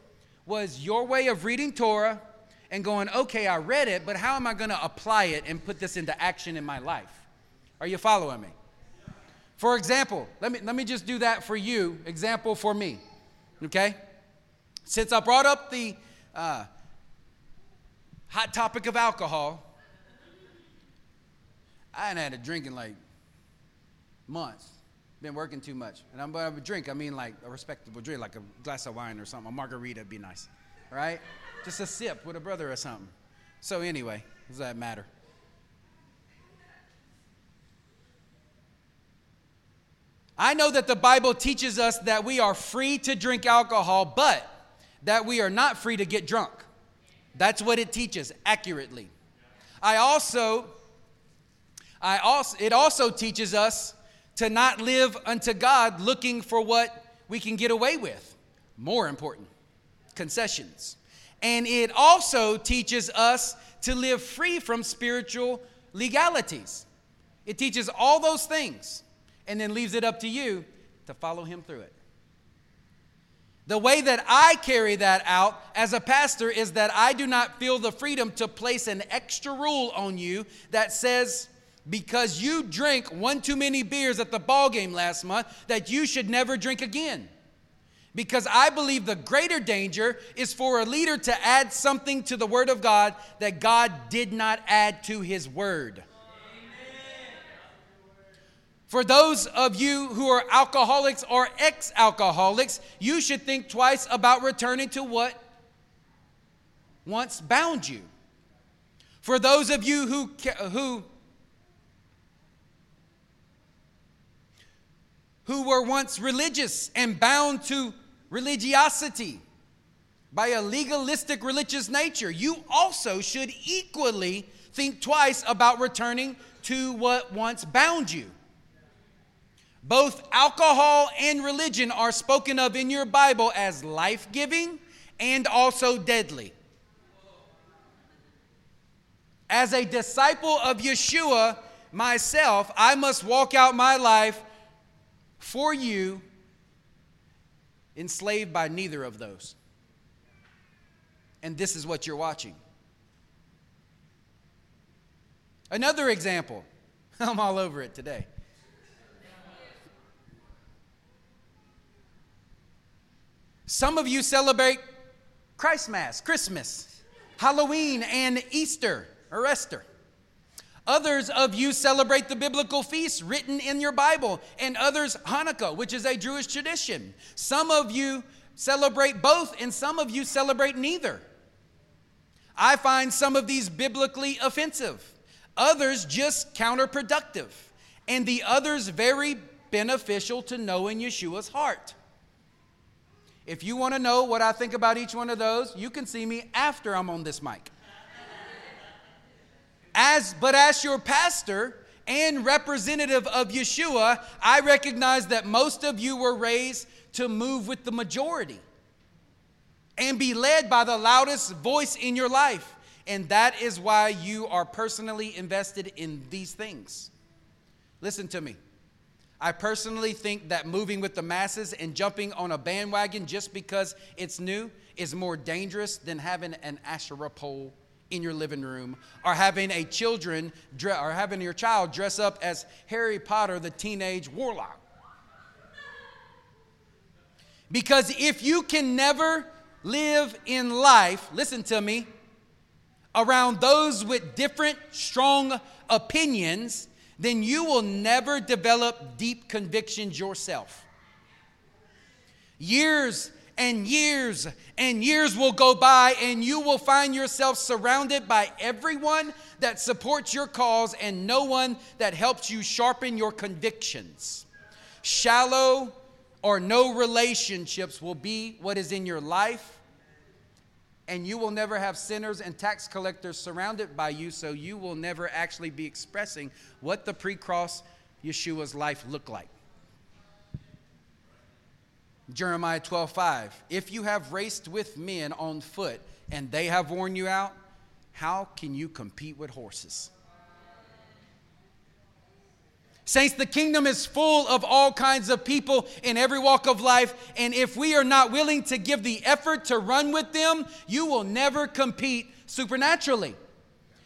was your way of reading Torah and going, okay, I read it, but how am I going to apply it and put this into action in my life? Are you following me? For example, let me just do that for you, example for me, okay? Since I brought up the hot topic of alcohol, I hadn't had a drink in like months. Been working too much. And I'm going to drink, I mean like a respectable drink, like a glass of wine or something. A margarita would be nice, right? Just a sip with a brother or something. So anyway, does that matter? I know that the Bible teaches us that we are free to drink alcohol, but that we are not free to get drunk. That's what it teaches accurately. It also teaches us to not live unto God looking for what we can get away with. More important, concessions. And it also teaches us to live free from spiritual legalities. It teaches all those things. And then leaves it up to you to follow him through it. The way that I carry that out as a pastor is that I do not feel the freedom to place an extra rule on you that says, because you drank one too many beers at the ball game last month, that you should never drink again. Because I believe the greater danger is for a leader to add something to the word of God that God did not add to his word. For those of you who are alcoholics or ex-alcoholics, you should think twice about returning to what once bound you. For those of you who were once religious and bound to religiosity by a legalistic religious nature, you also should equally think twice about returning to what once bound you. Both alcohol and religion are spoken of in your Bible as life-giving and also deadly. As a disciple of Yeshua, myself, I must walk out my life for you, enslaved by neither of those. And this is what you're watching. Another example. I'm all over it today. Some of you celebrate Christmas, Halloween, and Easter, or Esther. Others of you celebrate the biblical feasts written in your Bible, and others Hanukkah, which is a Jewish tradition. Some of you celebrate both, and some of you celebrate neither. I find some of these biblically offensive, others just counterproductive, and the others very beneficial to knowing Yeshua's heart. If you want to know what I think about each one of those, you can see me after I'm on this mic. But as your pastor and representative of Yeshua, I recognize that most of you were raised to move with the majority and be led by the loudest voice in your life. And that is why you are personally invested in these things. Listen to me. I personally think that moving with the masses and jumping on a bandwagon just because it's new is more dangerous than having an Asherah pole in your living room or having your child dress up as Harry Potter, the teenage warlock. Because if you can never live in life, listen to me, around those with different strong opinions, then you will never develop deep convictions yourself. Years and years and years will go by, and you will find yourself surrounded by everyone that supports your cause and no one that helps you sharpen your convictions. Shallow or no relationships will be what is in your life and you will never have sinners and tax collectors surrounded by you, so you will never actually be expressing what the pre-cross Yeshua's life looked like. Jeremiah 12:5, if you have raced with men on foot and they have worn you out, how can you compete with horses? Saints, the kingdom is full of all kinds of people in every walk of life, and if we are not willing to give the effort to run with them, you will never compete supernaturally.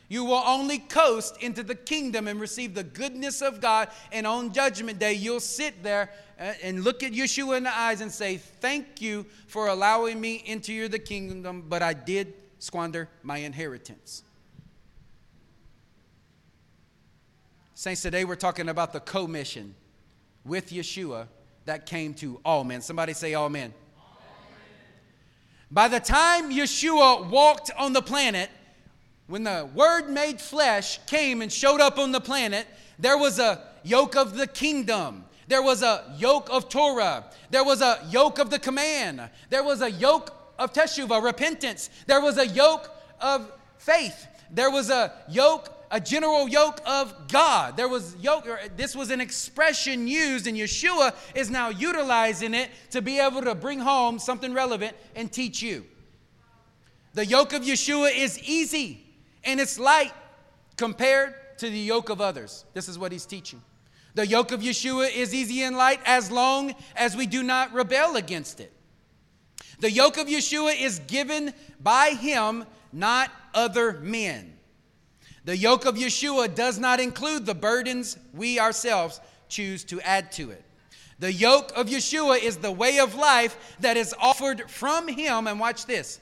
You will only coast into the kingdom and receive the goodness of God, and on Judgment Day, you'll sit there and look at Yeshua in the eyes and say, thank you for allowing me into the kingdom, but I did squander my inheritance. Saints, today we're talking about the co-mission with Yeshua that came to all men. Somebody say amen. Amen. By the time Yeshua walked on the planet, when the Word made flesh came and showed up on the planet, there was a yoke of the kingdom. There was a yoke of Torah. There was a yoke of the command. There was a yoke of teshuva, repentance. There was a yoke of faith. There was a yoke, a general yoke of God. There was yoke. This was an expression used, and Yeshua is now utilizing it to be able to bring home something relevant and teach you. The yoke of Yeshua is easy and it's light compared to the yoke of others. This is what he's teaching. The yoke of Yeshua is easy and light as long as we do not rebel against it. The yoke of Yeshua is given by him, not other men. The yoke of Yeshua does not include the burdens we ourselves choose to add to it. The yoke of Yeshua is the way of life that is offered from him, and watch this,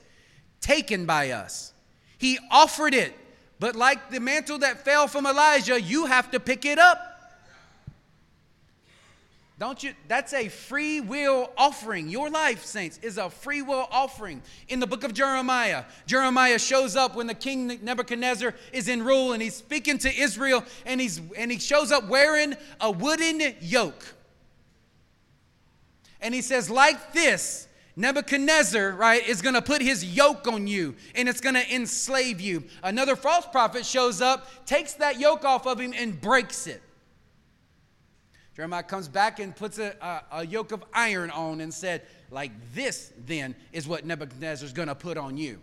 taken by us. He offered it, but like the mantle that fell from Elijah, you have to pick it up. Don't you? That's a free will offering. Your life, saints, is a free will offering. In the book of Jeremiah, Jeremiah shows up when the king Nebuchadnezzar is in rule, and he's speaking to Israel, and he shows up wearing a wooden yoke. And he says, like this, Nebuchadnezzar, right, is going to put his yoke on you, and it's going to enslave you. Another false prophet shows up, takes that yoke off of him, and breaks it. Jeremiah comes back and puts a yoke of iron on and said, like this then is what Nebuchadnezzar's going to put on you.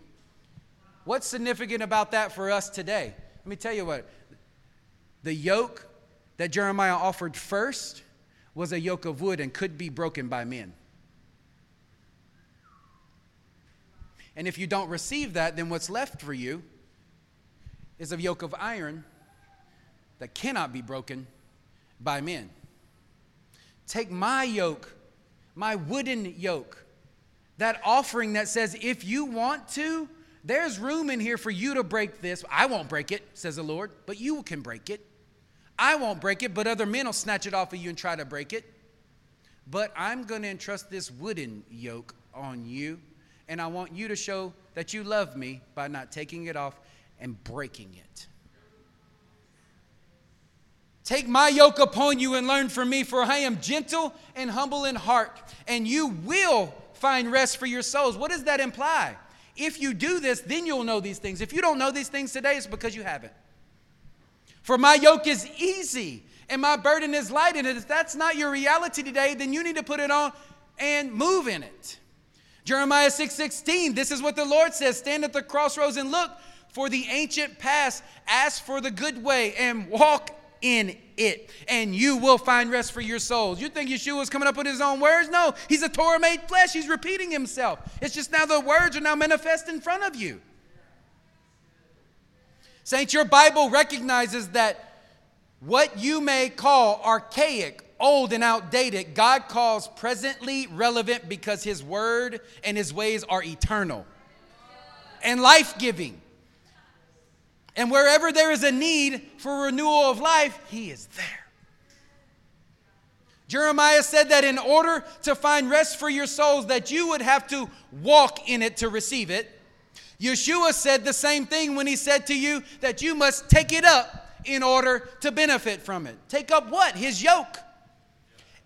What's significant about that for us today? Let me tell you what. The yoke that Jeremiah offered first was a yoke of wood and could be broken by men. And if you don't receive that, then what's left for you is a yoke of iron that cannot be broken by men. Take my yoke, my wooden yoke, that offering that says, if you want to, there's room in here for you to break this. I won't break it, says the Lord, but you can break it. I won't break it, but other men will snatch it off of you and try to break it. But I'm going to entrust this wooden yoke on you, and I want you to show that you love me by not taking it off and breaking it. Take my yoke upon you and learn from me, for I am gentle and humble in heart, and you will find rest for your souls. What does that imply? If you do this, then you'll know these things. If you don't know these things today, it's because you haven't. For my yoke is easy and my burden is light. And if that's not your reality today, then you need to put it on and move in it. Jeremiah 6:16, this is what the Lord says, stand at the crossroads and look for the ancient paths, ask for the good way and walk in it, and you will find rest for your souls. You think Yeshua is coming up with his own words? No, he's a Torah made flesh. He's repeating himself. It's just now the words are now manifest in front of you. Saints, your Bible recognizes that what you may call archaic, old, and outdated, God calls presently relevant because his word and his ways are eternal and life-giving. And wherever there is a need for renewal of life, he is there. Jeremiah said that in order to find rest for your souls, that you would have to walk in it to receive it. Yeshua said the same thing when he said to you that you must take it up in order to benefit from it. Take up what? His yoke.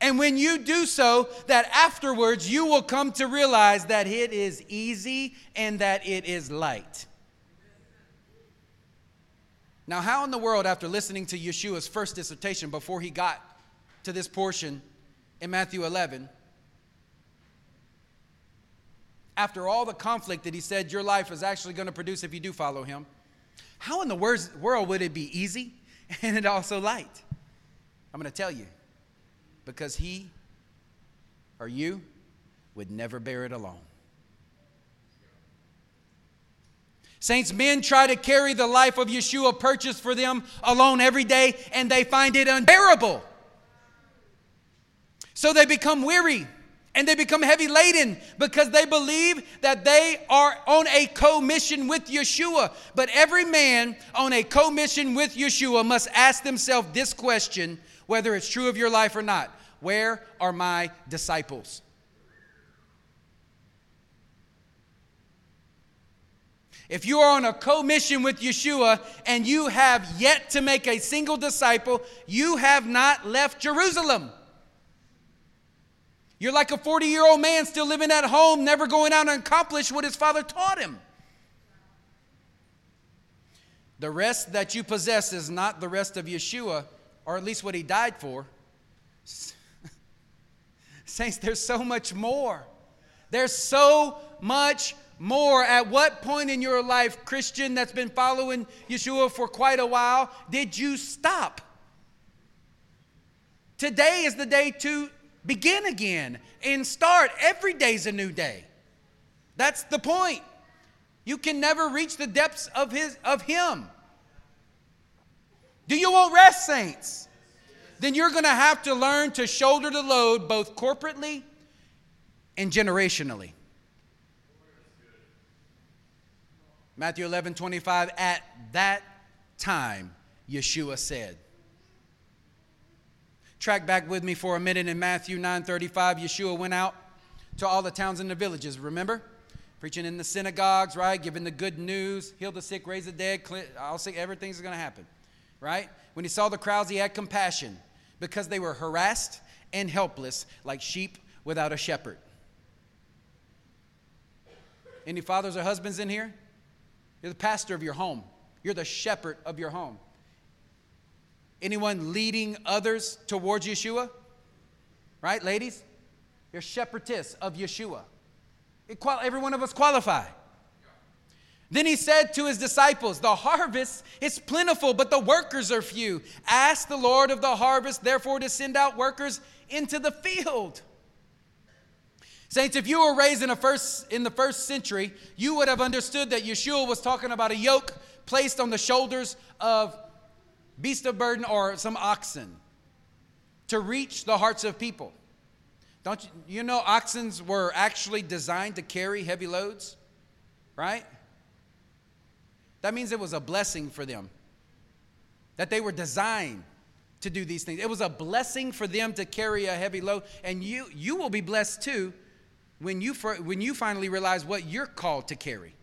And when you do so, that afterwards you will come to realize that it is easy and that it is light. Now, how in the world, after listening to Yeshua's first dissertation before he got to this portion in Matthew 11, after all the conflict that he said your life is actually going to produce if you do follow him, how in the world would it be easy and it also light? I'm going to tell you, because he or you would never bear it alone. Saints, men try to carry the life of Yeshua purchased for them alone every day, and they find it unbearable. So they become weary and they become heavy laden because they believe that they are on a co-mission with Yeshua. But every man on a co-mission with Yeshua must ask themselves this question, whether it's true of your life or not: where are my disciples? If you are on a co-mission with Yeshua and you have yet to make a single disciple, you have not left Jerusalem. You're like a 40-year-old man still living at home, never going out and accomplish what his father taught him. The rest that you possess is not the rest of Yeshua, or at least what he died for. Saints, there's so much more. There's so much more. At what point in your life, Christian that's been following Yeshua for quite a while, did you stop? Today is the day to begin again and start. Every day's a new day. That's the point. You can never reach the depths of him. Do you want rest, saints? Then you're going to have to learn to shoulder the load both corporately and generationally. Matthew 11:25, at that time, Yeshua said. Track back with me for a minute in Matthew 9:35. Yeshua went out to all the towns and the villages, remember? Preaching in the synagogues, right? Giving the good news, heal the sick, raise the dead, I'll say everything's going to happen, right? When he saw the crowds, he had compassion because they were harassed and helpless like sheep without a shepherd. Any fathers or husbands in here? You're the pastor of your home. You're the shepherd of your home. Anyone leading others towards Yeshua? Right, ladies? You're shepherdess of Yeshua. Every one of us qualify. Then he said to his disciples, the harvest is plentiful, but the workers are few. Ask the Lord of the harvest, therefore, to send out workers into the field. Saints, if you were raised in the first century, you would have understood that Yeshua was talking about a yoke placed on the shoulders of beasts of burden or some oxen to reach the hearts of people. Don't you know oxens were actually designed to carry heavy loads, right? That means it was a blessing for them, that they were designed to do these things. It was a blessing for them to carry a heavy load, and you will be blessed too. When you finally realize what you're called to carry.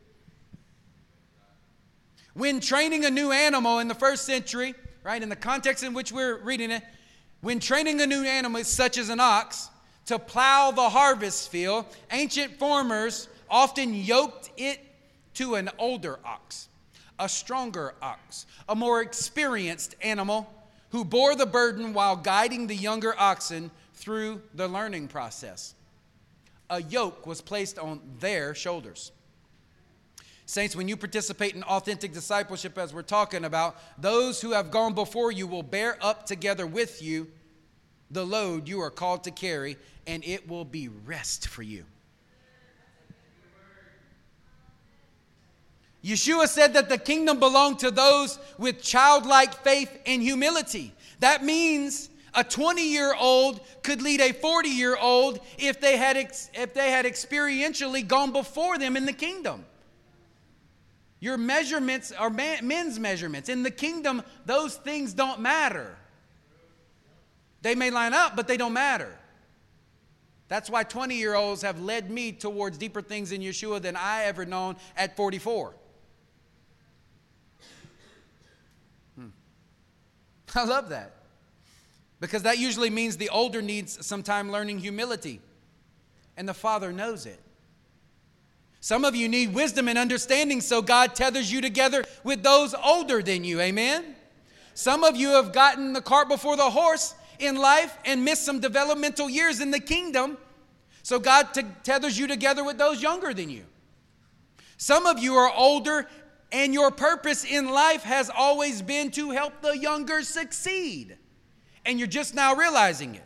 When training a new animal in the first century, right, in the context in which we're reading it, when training a new animal such as an ox to plow the harvest field, ancient farmers often yoked it to an older ox, a stronger ox, a more experienced animal who bore the burden while guiding the younger oxen through the learning process. A yoke was placed on their shoulders. Saints, when you participate in authentic discipleship, as we're talking about, those who have gone before you will bear up together with you the load you are called to carry, and it will be rest for you. Yeshua said that the kingdom belonged to those with childlike faith and humility. That means a 20-year-old could lead a 40-year-old if they had experientially gone before them in the kingdom. Your measurements are men's measurements. In the kingdom, those things don't matter. They may line up, but they don't matter. That's why 20-year-olds have led me towards deeper things in Yeshua than I ever known at 44. I love that. Because that usually means the older needs some time learning humility. And the Father knows it. Some of you need wisdom and understanding, so God tethers you together with those older than you. Amen? Some of you have gotten the cart before the horse in life and missed some developmental years in the kingdom, so God tethers you together with those younger than you. Some of you are older, and your purpose in life has always been to help the younger succeed, and you're just now realizing it.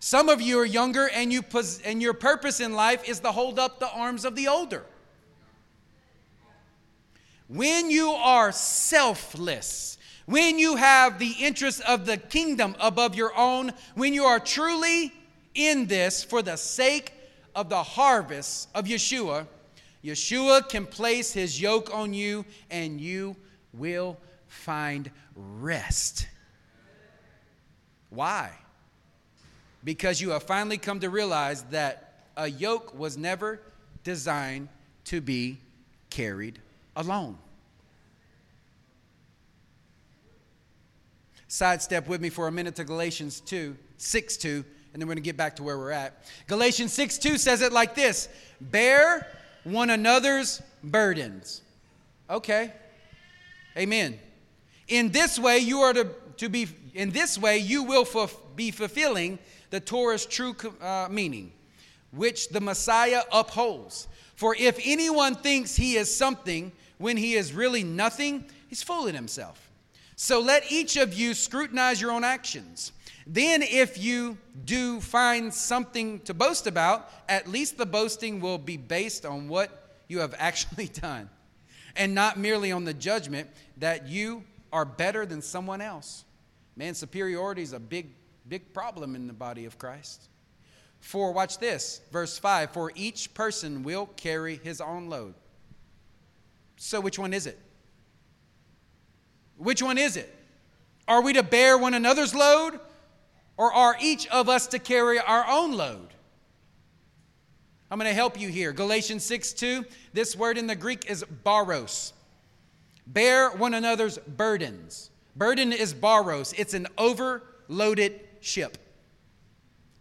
Some of you are younger, and your purpose in life is to hold up the arms of the older. When you are selfless, when you have the interests of the kingdom above your own, when you are truly in this for the sake of the harvest of Yeshua, Yeshua can place his yoke on you and you will find rest. Why? Because you have finally come to realize that a yoke was never designed to be carried alone. Sidestep with me for a minute to Galatians 6:2, and then we're going to get back to where we're at. Galatians 6:2 says it like this: bear one another's burdens. Okay. Amen. In this way you will be fulfilling the Torah's true meaning, which the Messiah upholds. For if anyone thinks he is something when he is really nothing, he's fooling himself. So let each of you scrutinize your own actions. Then if you do find something to boast about, at least the boasting will be based on what you have actually done, and not merely on the judgment that you are better than someone else. Man, superiority is a big, big problem in the body of Christ. For, watch this, verse 5, for each person will carry his own load. So which one is it? Which one is it? Are we to bear one another's load, or are each of us to carry our own load? I'm going to help you here. Galatians 6:2, this word in the Greek is baros. Bear one another's burdens. Burden is baros. It's an overloaded ship.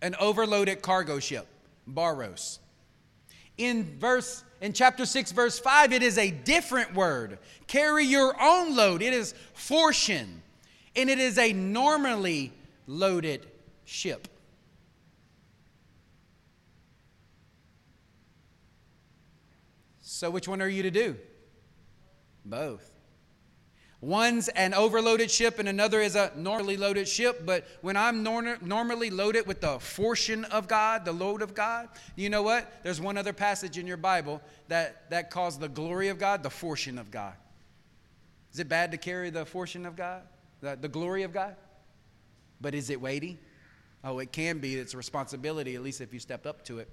An overloaded cargo ship. Baros. In chapter 6, verse 5, it is a different word. Carry your own load. It is fortune. And it is a normally loaded ship. So which one are you to do? Both. One's an overloaded ship and another is a normally loaded ship. But when I'm normally loaded with the fortune of God, the load of God, you know what? There's one other passage in your Bible that calls the glory of God the fortune of God. Is it bad to carry the fortune of God, the glory of God? But is it weighty? Oh, it can be. It's a responsibility, at least if you step up to it.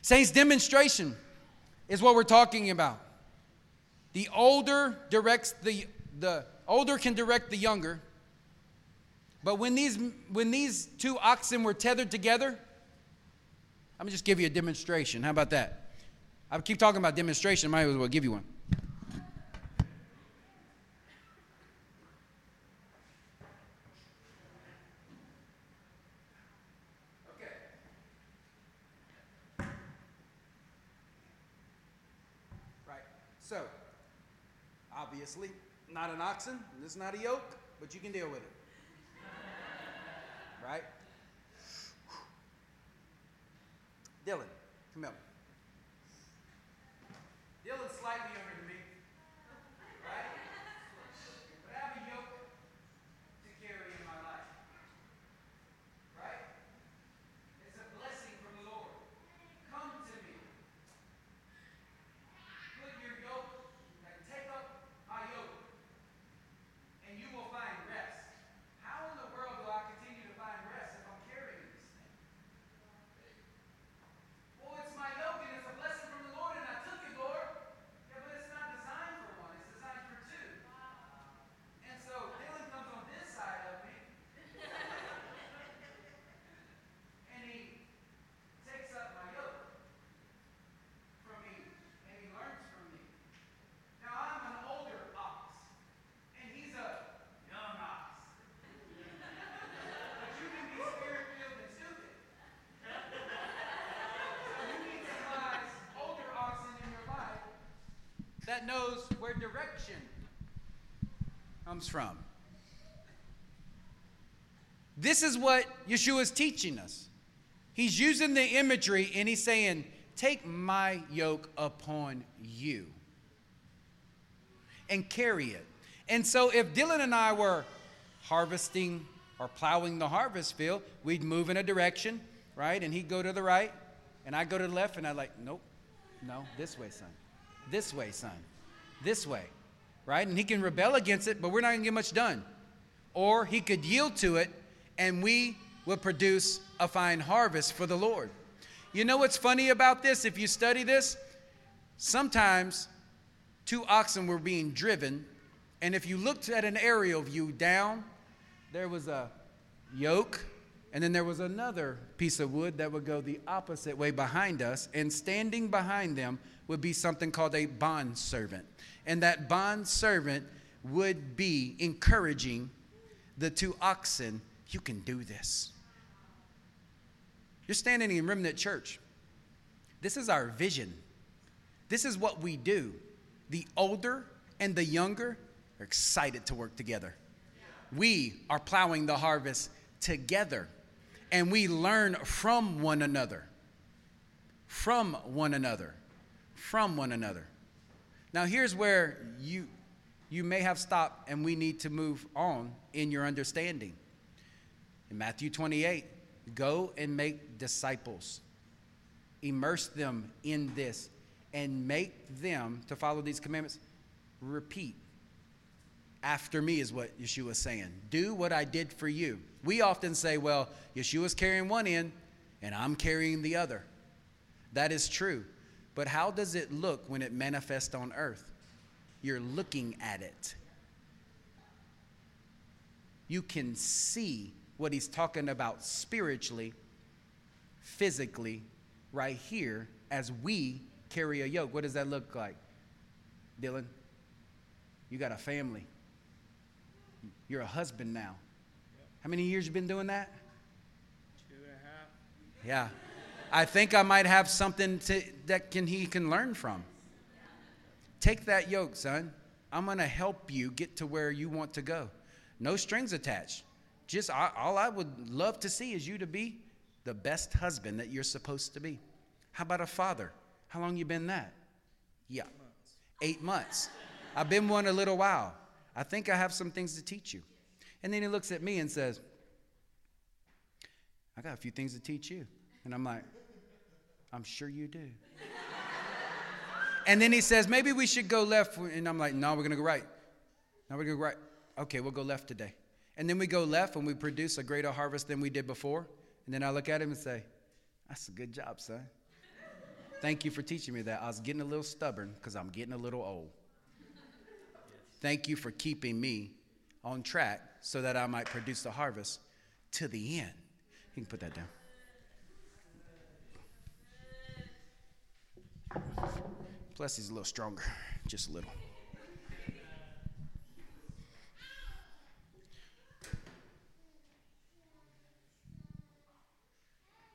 Saints, demonstration is what we're talking about. The older can direct the younger. But when these two oxen were tethered together, I'm going to just give you a demonstration. How about that? I keep talking about demonstration. Might as well give you one. Okay. Right. So, obviously, not an oxen, this is not a yoke, but you can deal with it. Right? Dylan, come up. Dylan's slightly over to me. Right? But I have a yoke to carry in my life. Right? It's a blessing from the Lord. Come to me. Put your yoke, like take up yoke, and you will find rest. How in the world will I continue to find rest if I'm carrying this thing? Well, it's my yoke and it's a blessing from the Lord and I took it, Lord. Yeah, but it's not the that knows where direction comes from. This is what Yeshua is teaching us. He's using the imagery and he's saying, take my yoke upon you and carry it. And so if Dylan and I were harvesting or plowing the harvest field, we'd move in a direction, right? And he'd go to the right and I'd go to the left and I'd like, nope, no, this way, son. This way, son. This way, right? And he can rebel against it, but we're not going to get much done. Or he could yield to it and we will produce a fine harvest for the Lord. You know what's funny about this? If you study this, sometimes two oxen were being driven, and if you looked at an aerial view down, there was a yoke, and then there was another piece of wood that would go the opposite way behind us, and standing behind them would be something called a bondservant. And that bondservant would be encouraging the two oxen, you can do this. You're standing in Remnant Church. This is our vision. This is what we do. The older and the younger are excited to work together. We are plowing the harvest together, and we learn from one another. From one another. From one another. Now here's where you may have stopped, and we need to move on in your understanding. In Matthew 28, go and make disciples. Immerse them in this and make them to follow these commandments. Repeat. After me is what Yeshua is saying. Do what I did for you. We often say, well, Yeshua's carrying one end and I'm carrying the other. That is true. But how does it look when it manifests on earth? You're looking at it. You can see what he's talking about spiritually, physically, right here, as we carry a yoke. What does that look like? Dylan, you got a family. You're a husband now. Yep. How many years you been doing that? 2.5. Yeah. I think I might have something that he can learn from. Take that yoke, son. I'm going to help you get to where you want to go. No strings attached. Just all I would love to see is you to be the best husband that you're supposed to be. How about a father? How long you been that? Yeah, 8 months. I've been one a little while. I think I have some things to teach you. And then he looks at me and says, I got a few things to teach you. And I'm like, I'm sure you do. And then he says, maybe we should go left. And I'm like, no, we're going to go right. No, we're going to go right. Okay, we'll go left today. And then we go left and we produce a greater harvest than we did before. And then I look at him and say, that's a good job, son. Thank you for teaching me that. I was getting a little stubborn because I'm getting a little old. Thank you for keeping me on track so that I might produce the harvest to the end. You can put that down. Plus, he's a little stronger, just a little.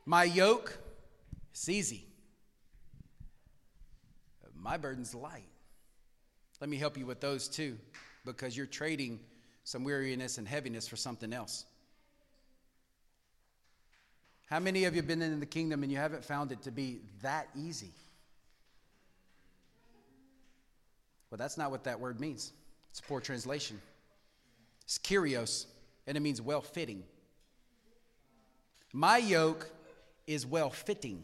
My yoke is easy. My burden's light. Let me help you with those too, because you're trading some weariness and heaviness for something else. How many of you have been in the kingdom and you haven't found it to be that easy? Well, that's not what that word means. It's a poor translation. It's kyrios, and it means well-fitting. My yoke is well-fitting.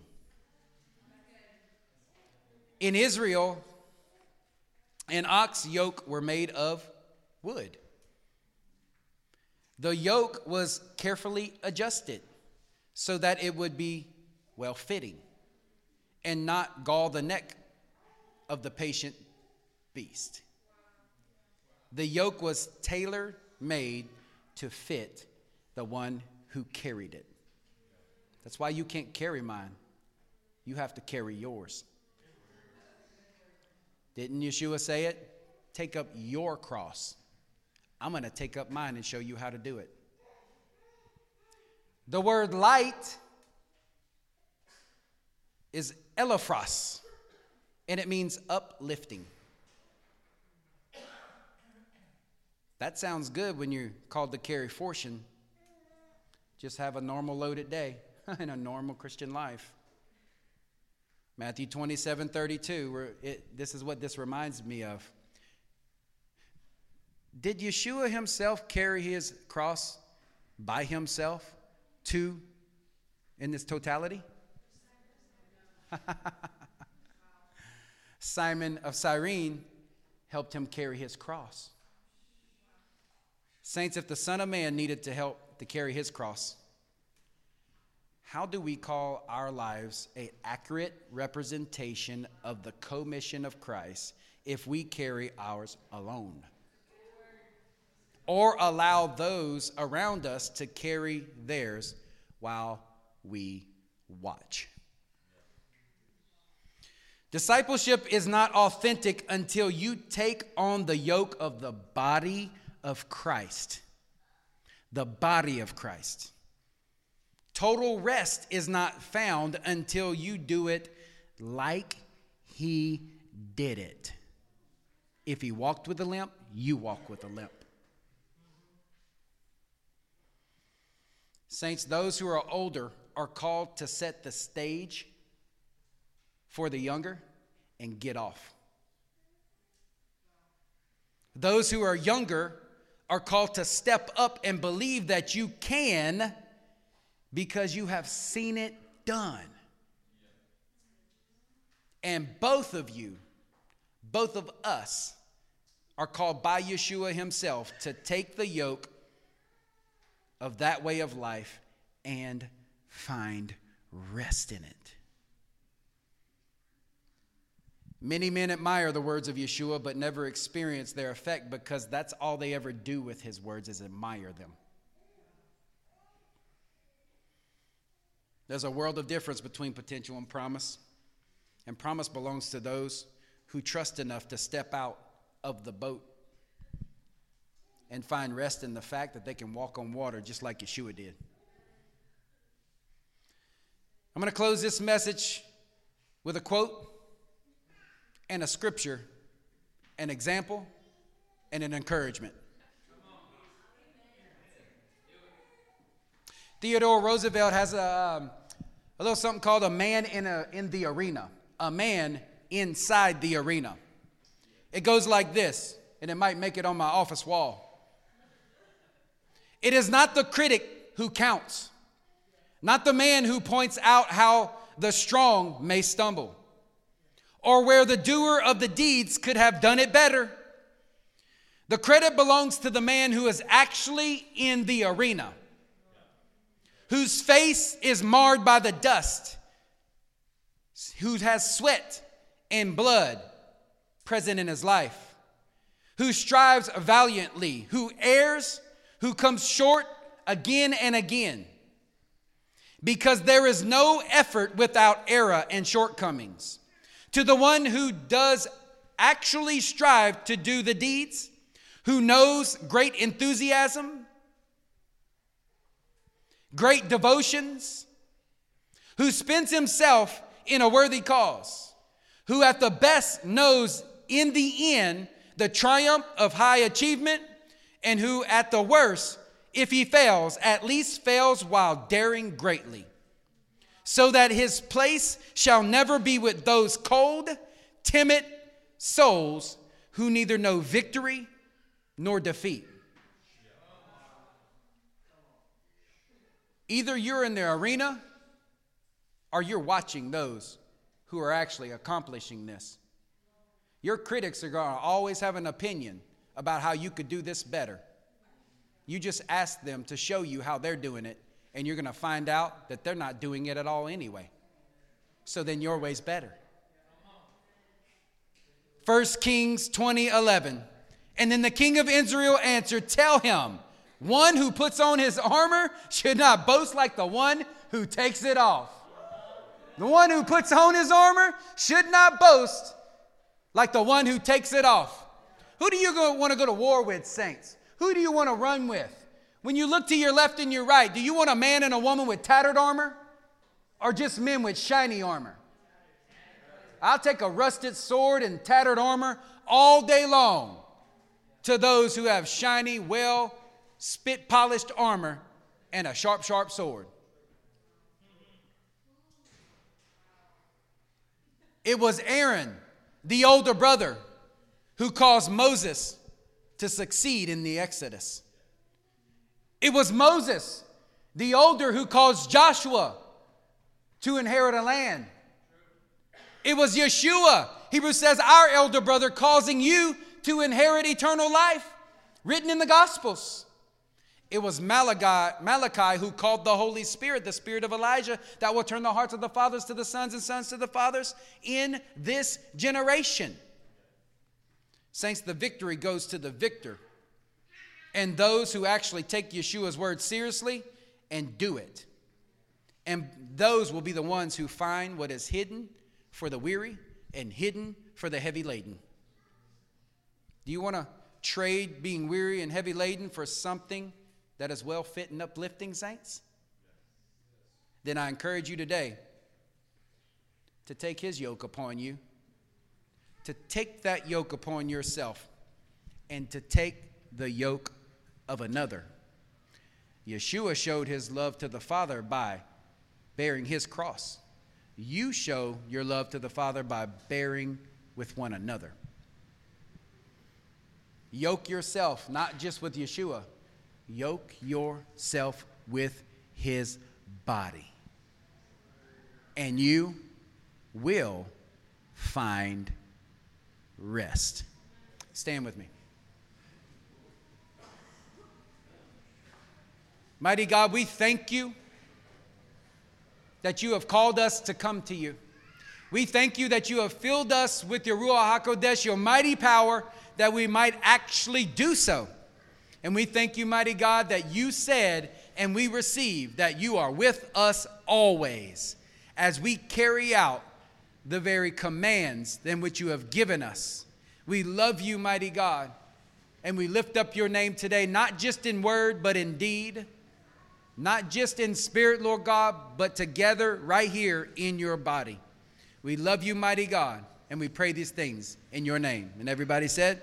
In Israel, an ox yoke were made of wood. The yoke was carefully adjusted so that it would be well-fitting and not gall the neck of the patient beast. The yoke was tailor-made to fit the one who carried it. That's why you can't carry mine. You have to carry yours. Didn't Yeshua say it? Take up your cross. I'm going to take up mine and show you how to do it. The word light is elephros, and it means uplifting. That sounds good when you're called to carry fortune. Just have a normal loaded day and a normal Christian life. Matthew 27:32, this is what this reminds me of. Did Yeshua himself carry his cross by himself too in this totality? Simon of Cyrene helped him carry his cross. Saints, if the Son of Man needed to help to carry his cross, how do we call our lives an accurate representation of the co-mission of Christ if we carry ours alone? Or allow those around us to carry theirs while we watch? Discipleship is not authentic until you take on the yoke of the body of Christ. The body of Christ. Total rest is not found until you do it like he did it. If he walked with a limp, you walk with a limp. Saints, those who are older are called to set the stage for the younger and get off. Those who are younger are called to step up and believe that you can, because you have seen it done. And both of you, both of us, are called by Yeshua himself to take the yoke of that way of life and find rest in it. Many men admire the words of Yeshua but never experience their effect, because that's all they ever do with his words is admire them. There's a world of difference between potential and promise. And promise belongs to those who trust enough to step out of the boat and find rest in the fact that they can walk on water just like Yeshua did. I'm going to close this message with a quote and a scripture, an example, and an encouragement. Theodore Roosevelt has a little something called a man in the arena, a man inside the arena. It goes like this, and it might make it on my office wall. It is not the critic who counts, not the man who points out how the strong may stumble, or where the doer of the deeds could have done it better. The credit belongs to the man who is actually in the arena, whose face is marred by the dust, who has sweat and blood present in his life, who strives valiantly, who errs, who comes short again and again, because there is no effort without error and shortcomings. To the one who does actually strive to do the deeds, who knows great enthusiasm, great devotions, who spends himself in a worthy cause, who at the best knows in the end the triumph of high achievement, and who at the worst, if he fails, at least fails while daring greatly, so that his place shall never be with those cold, timid souls who neither know victory nor defeat. Either you're in the arena or you're watching those who are actually accomplishing this. Your critics are going to always have an opinion about how you could do this better. You just ask them to show you how they're doing it, and you're going to find out that they're not doing it at all anyway. So then your way's better. 1 Kings 20:11. And then the king of Israel answered, tell him, one who puts on his armor should not boast like the one who takes it off. The one who puts on his armor should not boast like the one who takes it off. Who do you want to go to war with, saints? Who do you want to run with? When you look to your left and your right, do you want a man and a woman with tattered armor, or just men with shiny armor? I'll take a rusted sword and tattered armor all day long. to those who have shiny, well, spit-polished armor and a sharp, sharp sword. It was Aaron, the older brother, who caused Moses to succeed in the Exodus. It was Moses, the older, who caused Joshua to inherit a land. It was Yeshua, Hebrews says, our elder brother, causing you to inherit eternal life, written in the Gospels. It was Malachi who called the Holy Spirit, the spirit of Elijah, that will turn the hearts of the fathers to the sons and sons to the fathers in this generation. Saints, the victory goes to the victor and those who actually take Yeshua's word seriously and do it. And those will be the ones who find what is hidden for the weary and hidden for the heavy laden. Do you want to trade being weary and heavy laden for something that is well fit and uplifting, saints? Then I encourage you today to take his yoke upon you, to take that yoke upon yourself, and to take the yoke of another. Yeshua showed his love to the Father by bearing his cross. You show your love to the Father by bearing with one another. Yoke yourself, not just with Yeshua. Yoke yourself with his body. And you will find rest. Stand with me. Mighty God, we thank you that you have called us to come to you. We thank you that you have filled us with your Ruach HaKodesh, your mighty power, that we might actually do so. And we thank you, mighty God, that you said and we receive that you are with us always as we carry out the very commands in which you have given us. We love you, mighty God, and we lift up your name today, not just in word, but in deed. Not just in spirit, Lord God, but together right here in your body. We love you, mighty God, and we pray these things in your name. And everybody said...